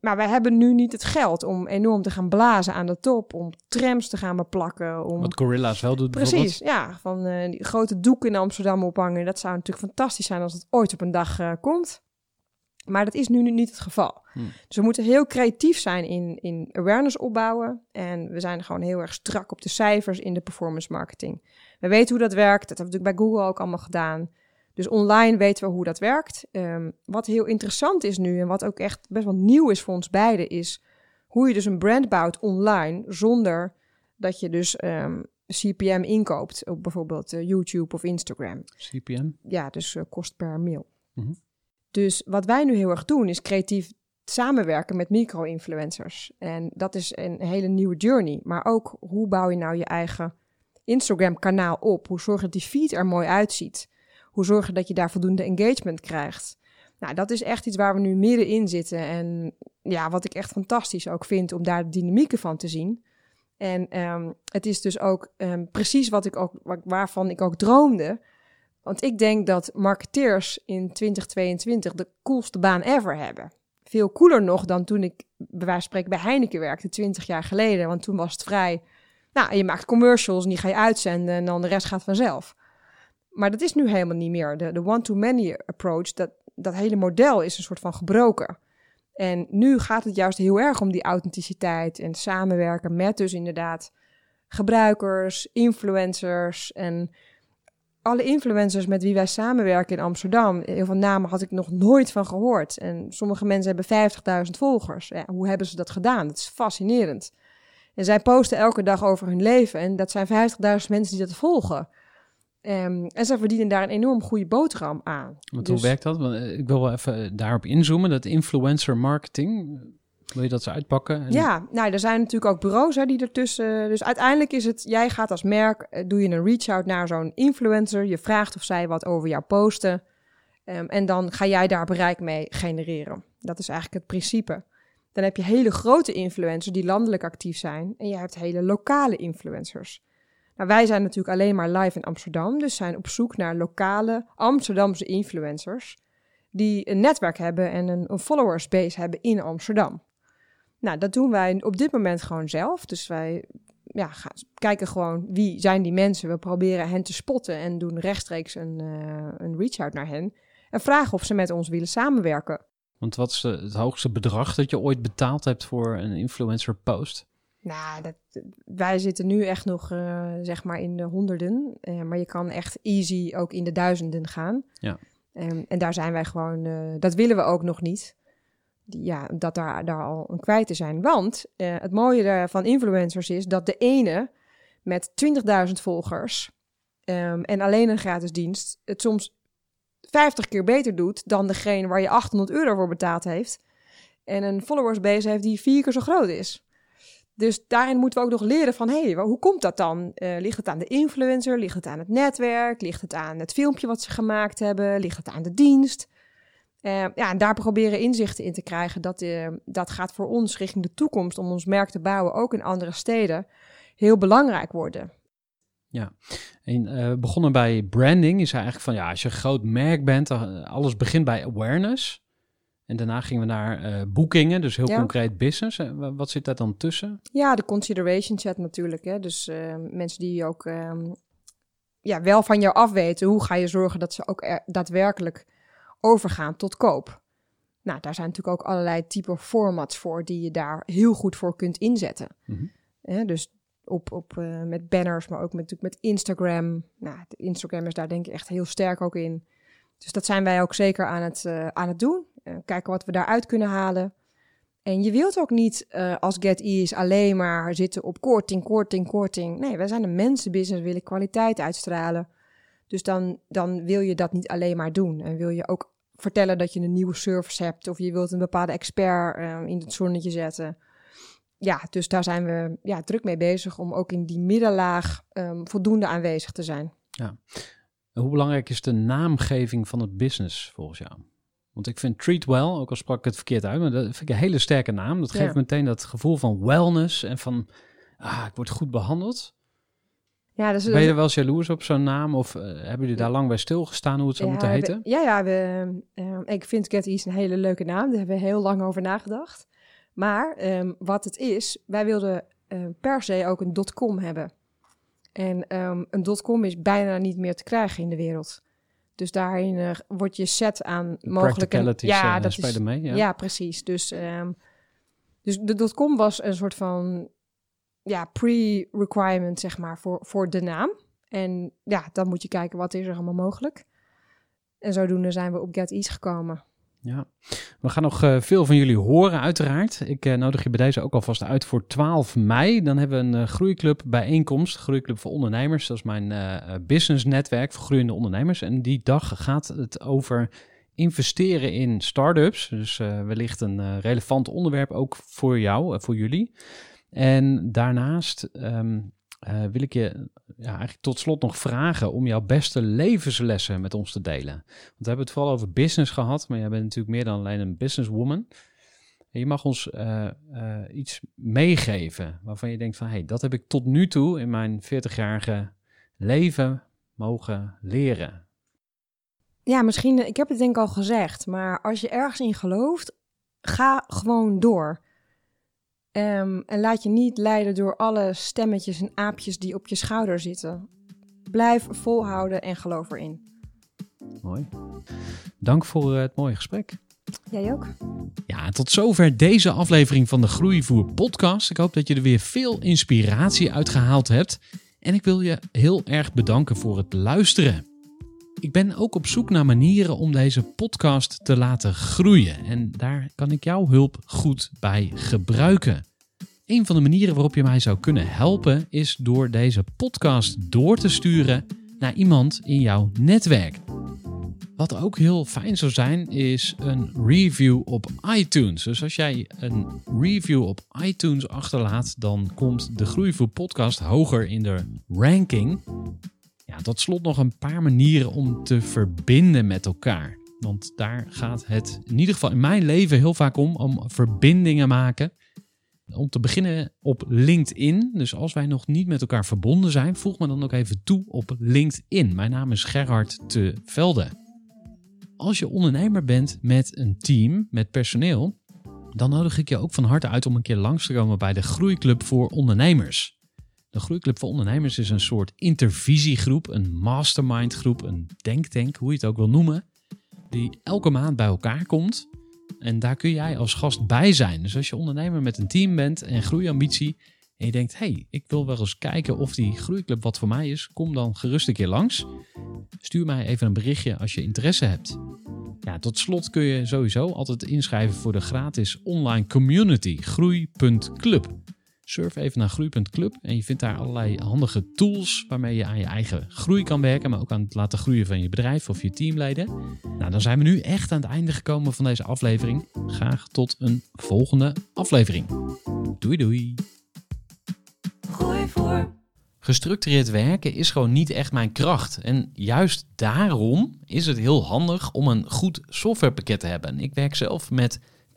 Maar wij hebben nu niet het geld om enorm te gaan blazen aan de top, om trams te gaan beplakken. Wat Gorilla's wel doet bijvoorbeeld. Precies, van die grote doeken in Amsterdam ophangen. Dat zou natuurlijk fantastisch zijn als het ooit op een dag komt. Maar dat is nu niet het geval. Dus we moeten heel creatief zijn in awareness opbouwen. En we zijn gewoon heel erg strak op de cijfers in de performance marketing. We weten hoe dat werkt. Dat hebben we natuurlijk bij Google ook allemaal gedaan. Dus online weten we hoe dat werkt. Wat heel interessant is nu en wat ook echt best wel nieuw is voor ons beiden... is hoe je dus een brand bouwt online zonder dat je dus CPM inkoopt... op bijvoorbeeld YouTube of Instagram. CPM? Ja, dus kost per mail. Mm-hmm. Dus wat wij nu heel erg doen is creatief samenwerken met micro-influencers. En dat is een hele nieuwe journey. Maar ook hoe bouw je nou je eigen Instagram-kanaal op? Hoe zorg je dat die feed er mooi uitziet? Hoe zorgen dat je daar voldoende engagement krijgt? Nou, dat is echt iets waar we nu middenin zitten. En wat ik echt fantastisch ook vind om daar de dynamieken van te zien. En het is dus ook precies waarvan ik ook droomde. Want ik denk dat marketeers in 2022 de coolste baan ever hebben. Veel cooler nog dan toen ik bij wijze van spreken bij Heineken werkte 20 jaar geleden. Want toen was het vrij, je maakt commercials en die ga je uitzenden en dan de rest gaat vanzelf. Maar dat is nu helemaal niet meer. De one-to-many approach, dat hele model is een soort van gebroken. En nu gaat het juist heel erg om die authenticiteit en samenwerken met dus inderdaad gebruikers, influencers en alle influencers met wie wij samenwerken in Amsterdam. Heel veel namen had ik nog nooit van gehoord. En sommige mensen hebben 50.000 volgers. Ja, hoe hebben ze dat gedaan? Dat is fascinerend. En zij posten elke dag over hun leven en dat zijn 50.000 mensen die dat volgen. En ze verdienen daar een enorm goede boterham aan. Want hoe werkt dat? Want ik wil wel even daarop inzoomen. Dat influencer marketing, wil je dat ze uitpakken? Ja, er zijn natuurlijk ook bureaus die ertussen... Dus uiteindelijk is het, jij gaat als merk... doe je een reach-out naar zo'n influencer. Je vraagt of zij wat over jou posten. En dan ga jij daar bereik mee genereren. Dat is eigenlijk het principe. Dan heb je hele grote influencers die landelijk actief zijn. En je hebt hele lokale influencers. Nou, wij zijn natuurlijk alleen maar live in Amsterdam, dus zijn op zoek naar lokale Amsterdamse influencers die een netwerk hebben en een followersbase hebben in Amsterdam. Nou, dat doen wij op dit moment gewoon zelf. Dus wij gaan kijken gewoon wie zijn die mensen. We proberen hen te spotten en doen rechtstreeks een reach-out naar hen en vragen of ze met ons willen samenwerken. Want wat is het hoogste bedrag dat je ooit betaald hebt voor een influencer post? Nou, wij zitten nu echt nog in de honderden. Maar je kan echt easy ook in de duizenden gaan. Ja. En daar zijn wij gewoon... dat willen we ook nog niet. Dat daar al een kwijt te zijn. Want het mooie van influencers is dat de ene met 20.000 volgers... en alleen een gratis dienst... het soms 50 keer beter doet dan degene waar je €800 voor betaald heeft. En een followersbase heeft die 4 keer zo groot is. Dus daarin moeten we ook nog leren van, hoe komt dat dan? Ligt het aan de influencer? Ligt het aan het netwerk? Ligt het aan het filmpje wat ze gemaakt hebben? Ligt het aan de dienst? En daar proberen inzichten in te krijgen. Dat gaat voor ons richting de toekomst om ons merk te bouwen, ook in andere steden, heel belangrijk worden. Ja, en begonnen bij branding is eigenlijk van, als je een groot merk bent, alles begint bij awareness. En daarna gingen we naar boekingen, dus heel concreet business. Wat zit daar dan tussen? Ja, de consideration chat natuurlijk. Hè? Dus mensen die ook wel van jou afweten. Hoe ga je zorgen dat ze ook daadwerkelijk overgaan tot koop? Nou, daar zijn natuurlijk ook allerlei type formats voor die je daar heel goed voor kunt inzetten. Mm-hmm. Dus op met banners, maar ook natuurlijk met Instagram. Nou, de Instagram is daar denk ik echt heel sterk ook in. Dus dat zijn wij ook zeker aan het doen. Kijken wat we daaruit kunnen halen. En je wilt ook niet als GetEase alleen maar zitten op korting. Nee, wij zijn een mensenbusiness, willen kwaliteit uitstralen. Dus dan wil je dat niet alleen maar doen. En wil je ook vertellen dat je een nieuwe service hebt, of je wilt een bepaalde expert in het zonnetje zetten. Ja, dus daar zijn we druk mee bezig om ook in die middenlaag voldoende aanwezig te zijn. Ja. Hoe belangrijk is de naamgeving van het business volgens jou? Want ik vind Treatwell, ook al sprak ik het verkeerd uit, maar dat vind ik een hele sterke naam. Dat geeft meteen dat gevoel van wellness en van, ik word goed behandeld. Ja, ben je er wel eens jaloers op, zo'n naam? Of hebben jullie daar lang bij stilgestaan hoe het zou moeten heten? Ik vind GetEase een hele leuke naam. Daar hebben we heel lang over nagedacht. Maar wat het is, wij wilden per se ook een .com hebben. En een .com is bijna niet meer te krijgen in de wereld. Dus daarin wordt je set aan mogelijke... Ja, dat spelen mee. Ja. Ja, precies. Dus de .com was een soort van pre-requirement, zeg maar, voor de naam. En dan moet je kijken wat is er allemaal mogelijk. En zodoende zijn we op GetEase gekomen. Ja, we gaan nog veel van jullie horen uiteraard. Ik nodig je bij deze ook alvast uit voor 12 mei. Dan hebben we een Groeiclub bijeenkomst, Groeiclub voor ondernemers. Dat is mijn business netwerk voor groeiende ondernemers. En die dag gaat het over investeren in start-ups. Dus wellicht een relevant onderwerp ook voor jou, voor jullie. En daarnaast wil ik je eigenlijk tot slot nog vragen om jouw beste levenslessen met ons te delen. Want we hebben het vooral over business gehad, maar jij bent natuurlijk meer dan alleen een businesswoman. En je mag ons iets meegeven waarvan je denkt van, dat heb ik tot nu toe in mijn 40-jarige leven mogen leren. Ja, misschien, ik heb het denk ik al gezegd, maar als je ergens in gelooft, ga gewoon door. En laat je niet leiden door alle stemmetjes en aapjes die op je schouder zitten. Blijf volhouden en geloof erin. Mooi. Dank voor het mooie gesprek. Jij ook. Ja, tot zover deze aflevering van de Groeivoer podcast. Ik hoop dat je er weer veel inspiratie uit gehaald hebt. En ik wil je heel erg bedanken voor het luisteren. Ik ben ook op zoek naar manieren om deze podcast te laten groeien. En daar kan ik jouw hulp goed bij gebruiken. Een van de manieren waarop je mij zou kunnen helpen is door deze podcast door te sturen naar iemand in jouw netwerk. Wat ook heel fijn zou zijn is een review op iTunes. Dus als jij een review op iTunes achterlaat, dan komt de Groeivoer podcast hoger in de ranking. Ja, tot slot nog een paar manieren om te verbinden met elkaar. Want daar gaat het in ieder geval in mijn leven heel vaak om verbindingen maken. Om te beginnen op LinkedIn. Dus als wij nog niet met elkaar verbonden zijn, voeg me dan ook even toe op LinkedIn. Mijn naam is Gerhard te Velde. Als je ondernemer bent met een team, met personeel, dan nodig ik je ook van harte uit om een keer langs te komen bij de Groeiclub voor Ondernemers. De Groeiclub voor Ondernemers is een soort intervisiegroep, een mastermindgroep, een denktank, hoe je het ook wil noemen, die elke maand bij elkaar komt. En daar kun jij als gast bij zijn. Dus als je ondernemer met een team bent en groeiambitie en je denkt, ik wil wel eens kijken of die Groeiclub wat voor mij is, kom dan gerust een keer langs. Stuur mij even een berichtje als je interesse hebt. Ja, tot slot kun je sowieso altijd inschrijven voor de gratis online community groei.club. Surf even naar groei.club en je vindt daar allerlei handige tools waarmee je aan je eigen groei kan werken, maar ook aan het laten groeien van je bedrijf of je teamleden. Nou, dan zijn we nu echt aan het einde gekomen van deze aflevering. Graag tot een volgende aflevering. Doei doei. Groei voor. Gestructureerd werken is gewoon niet echt mijn kracht. En juist daarom is het heel handig om een goed softwarepakket te hebben. Ik werk zelf met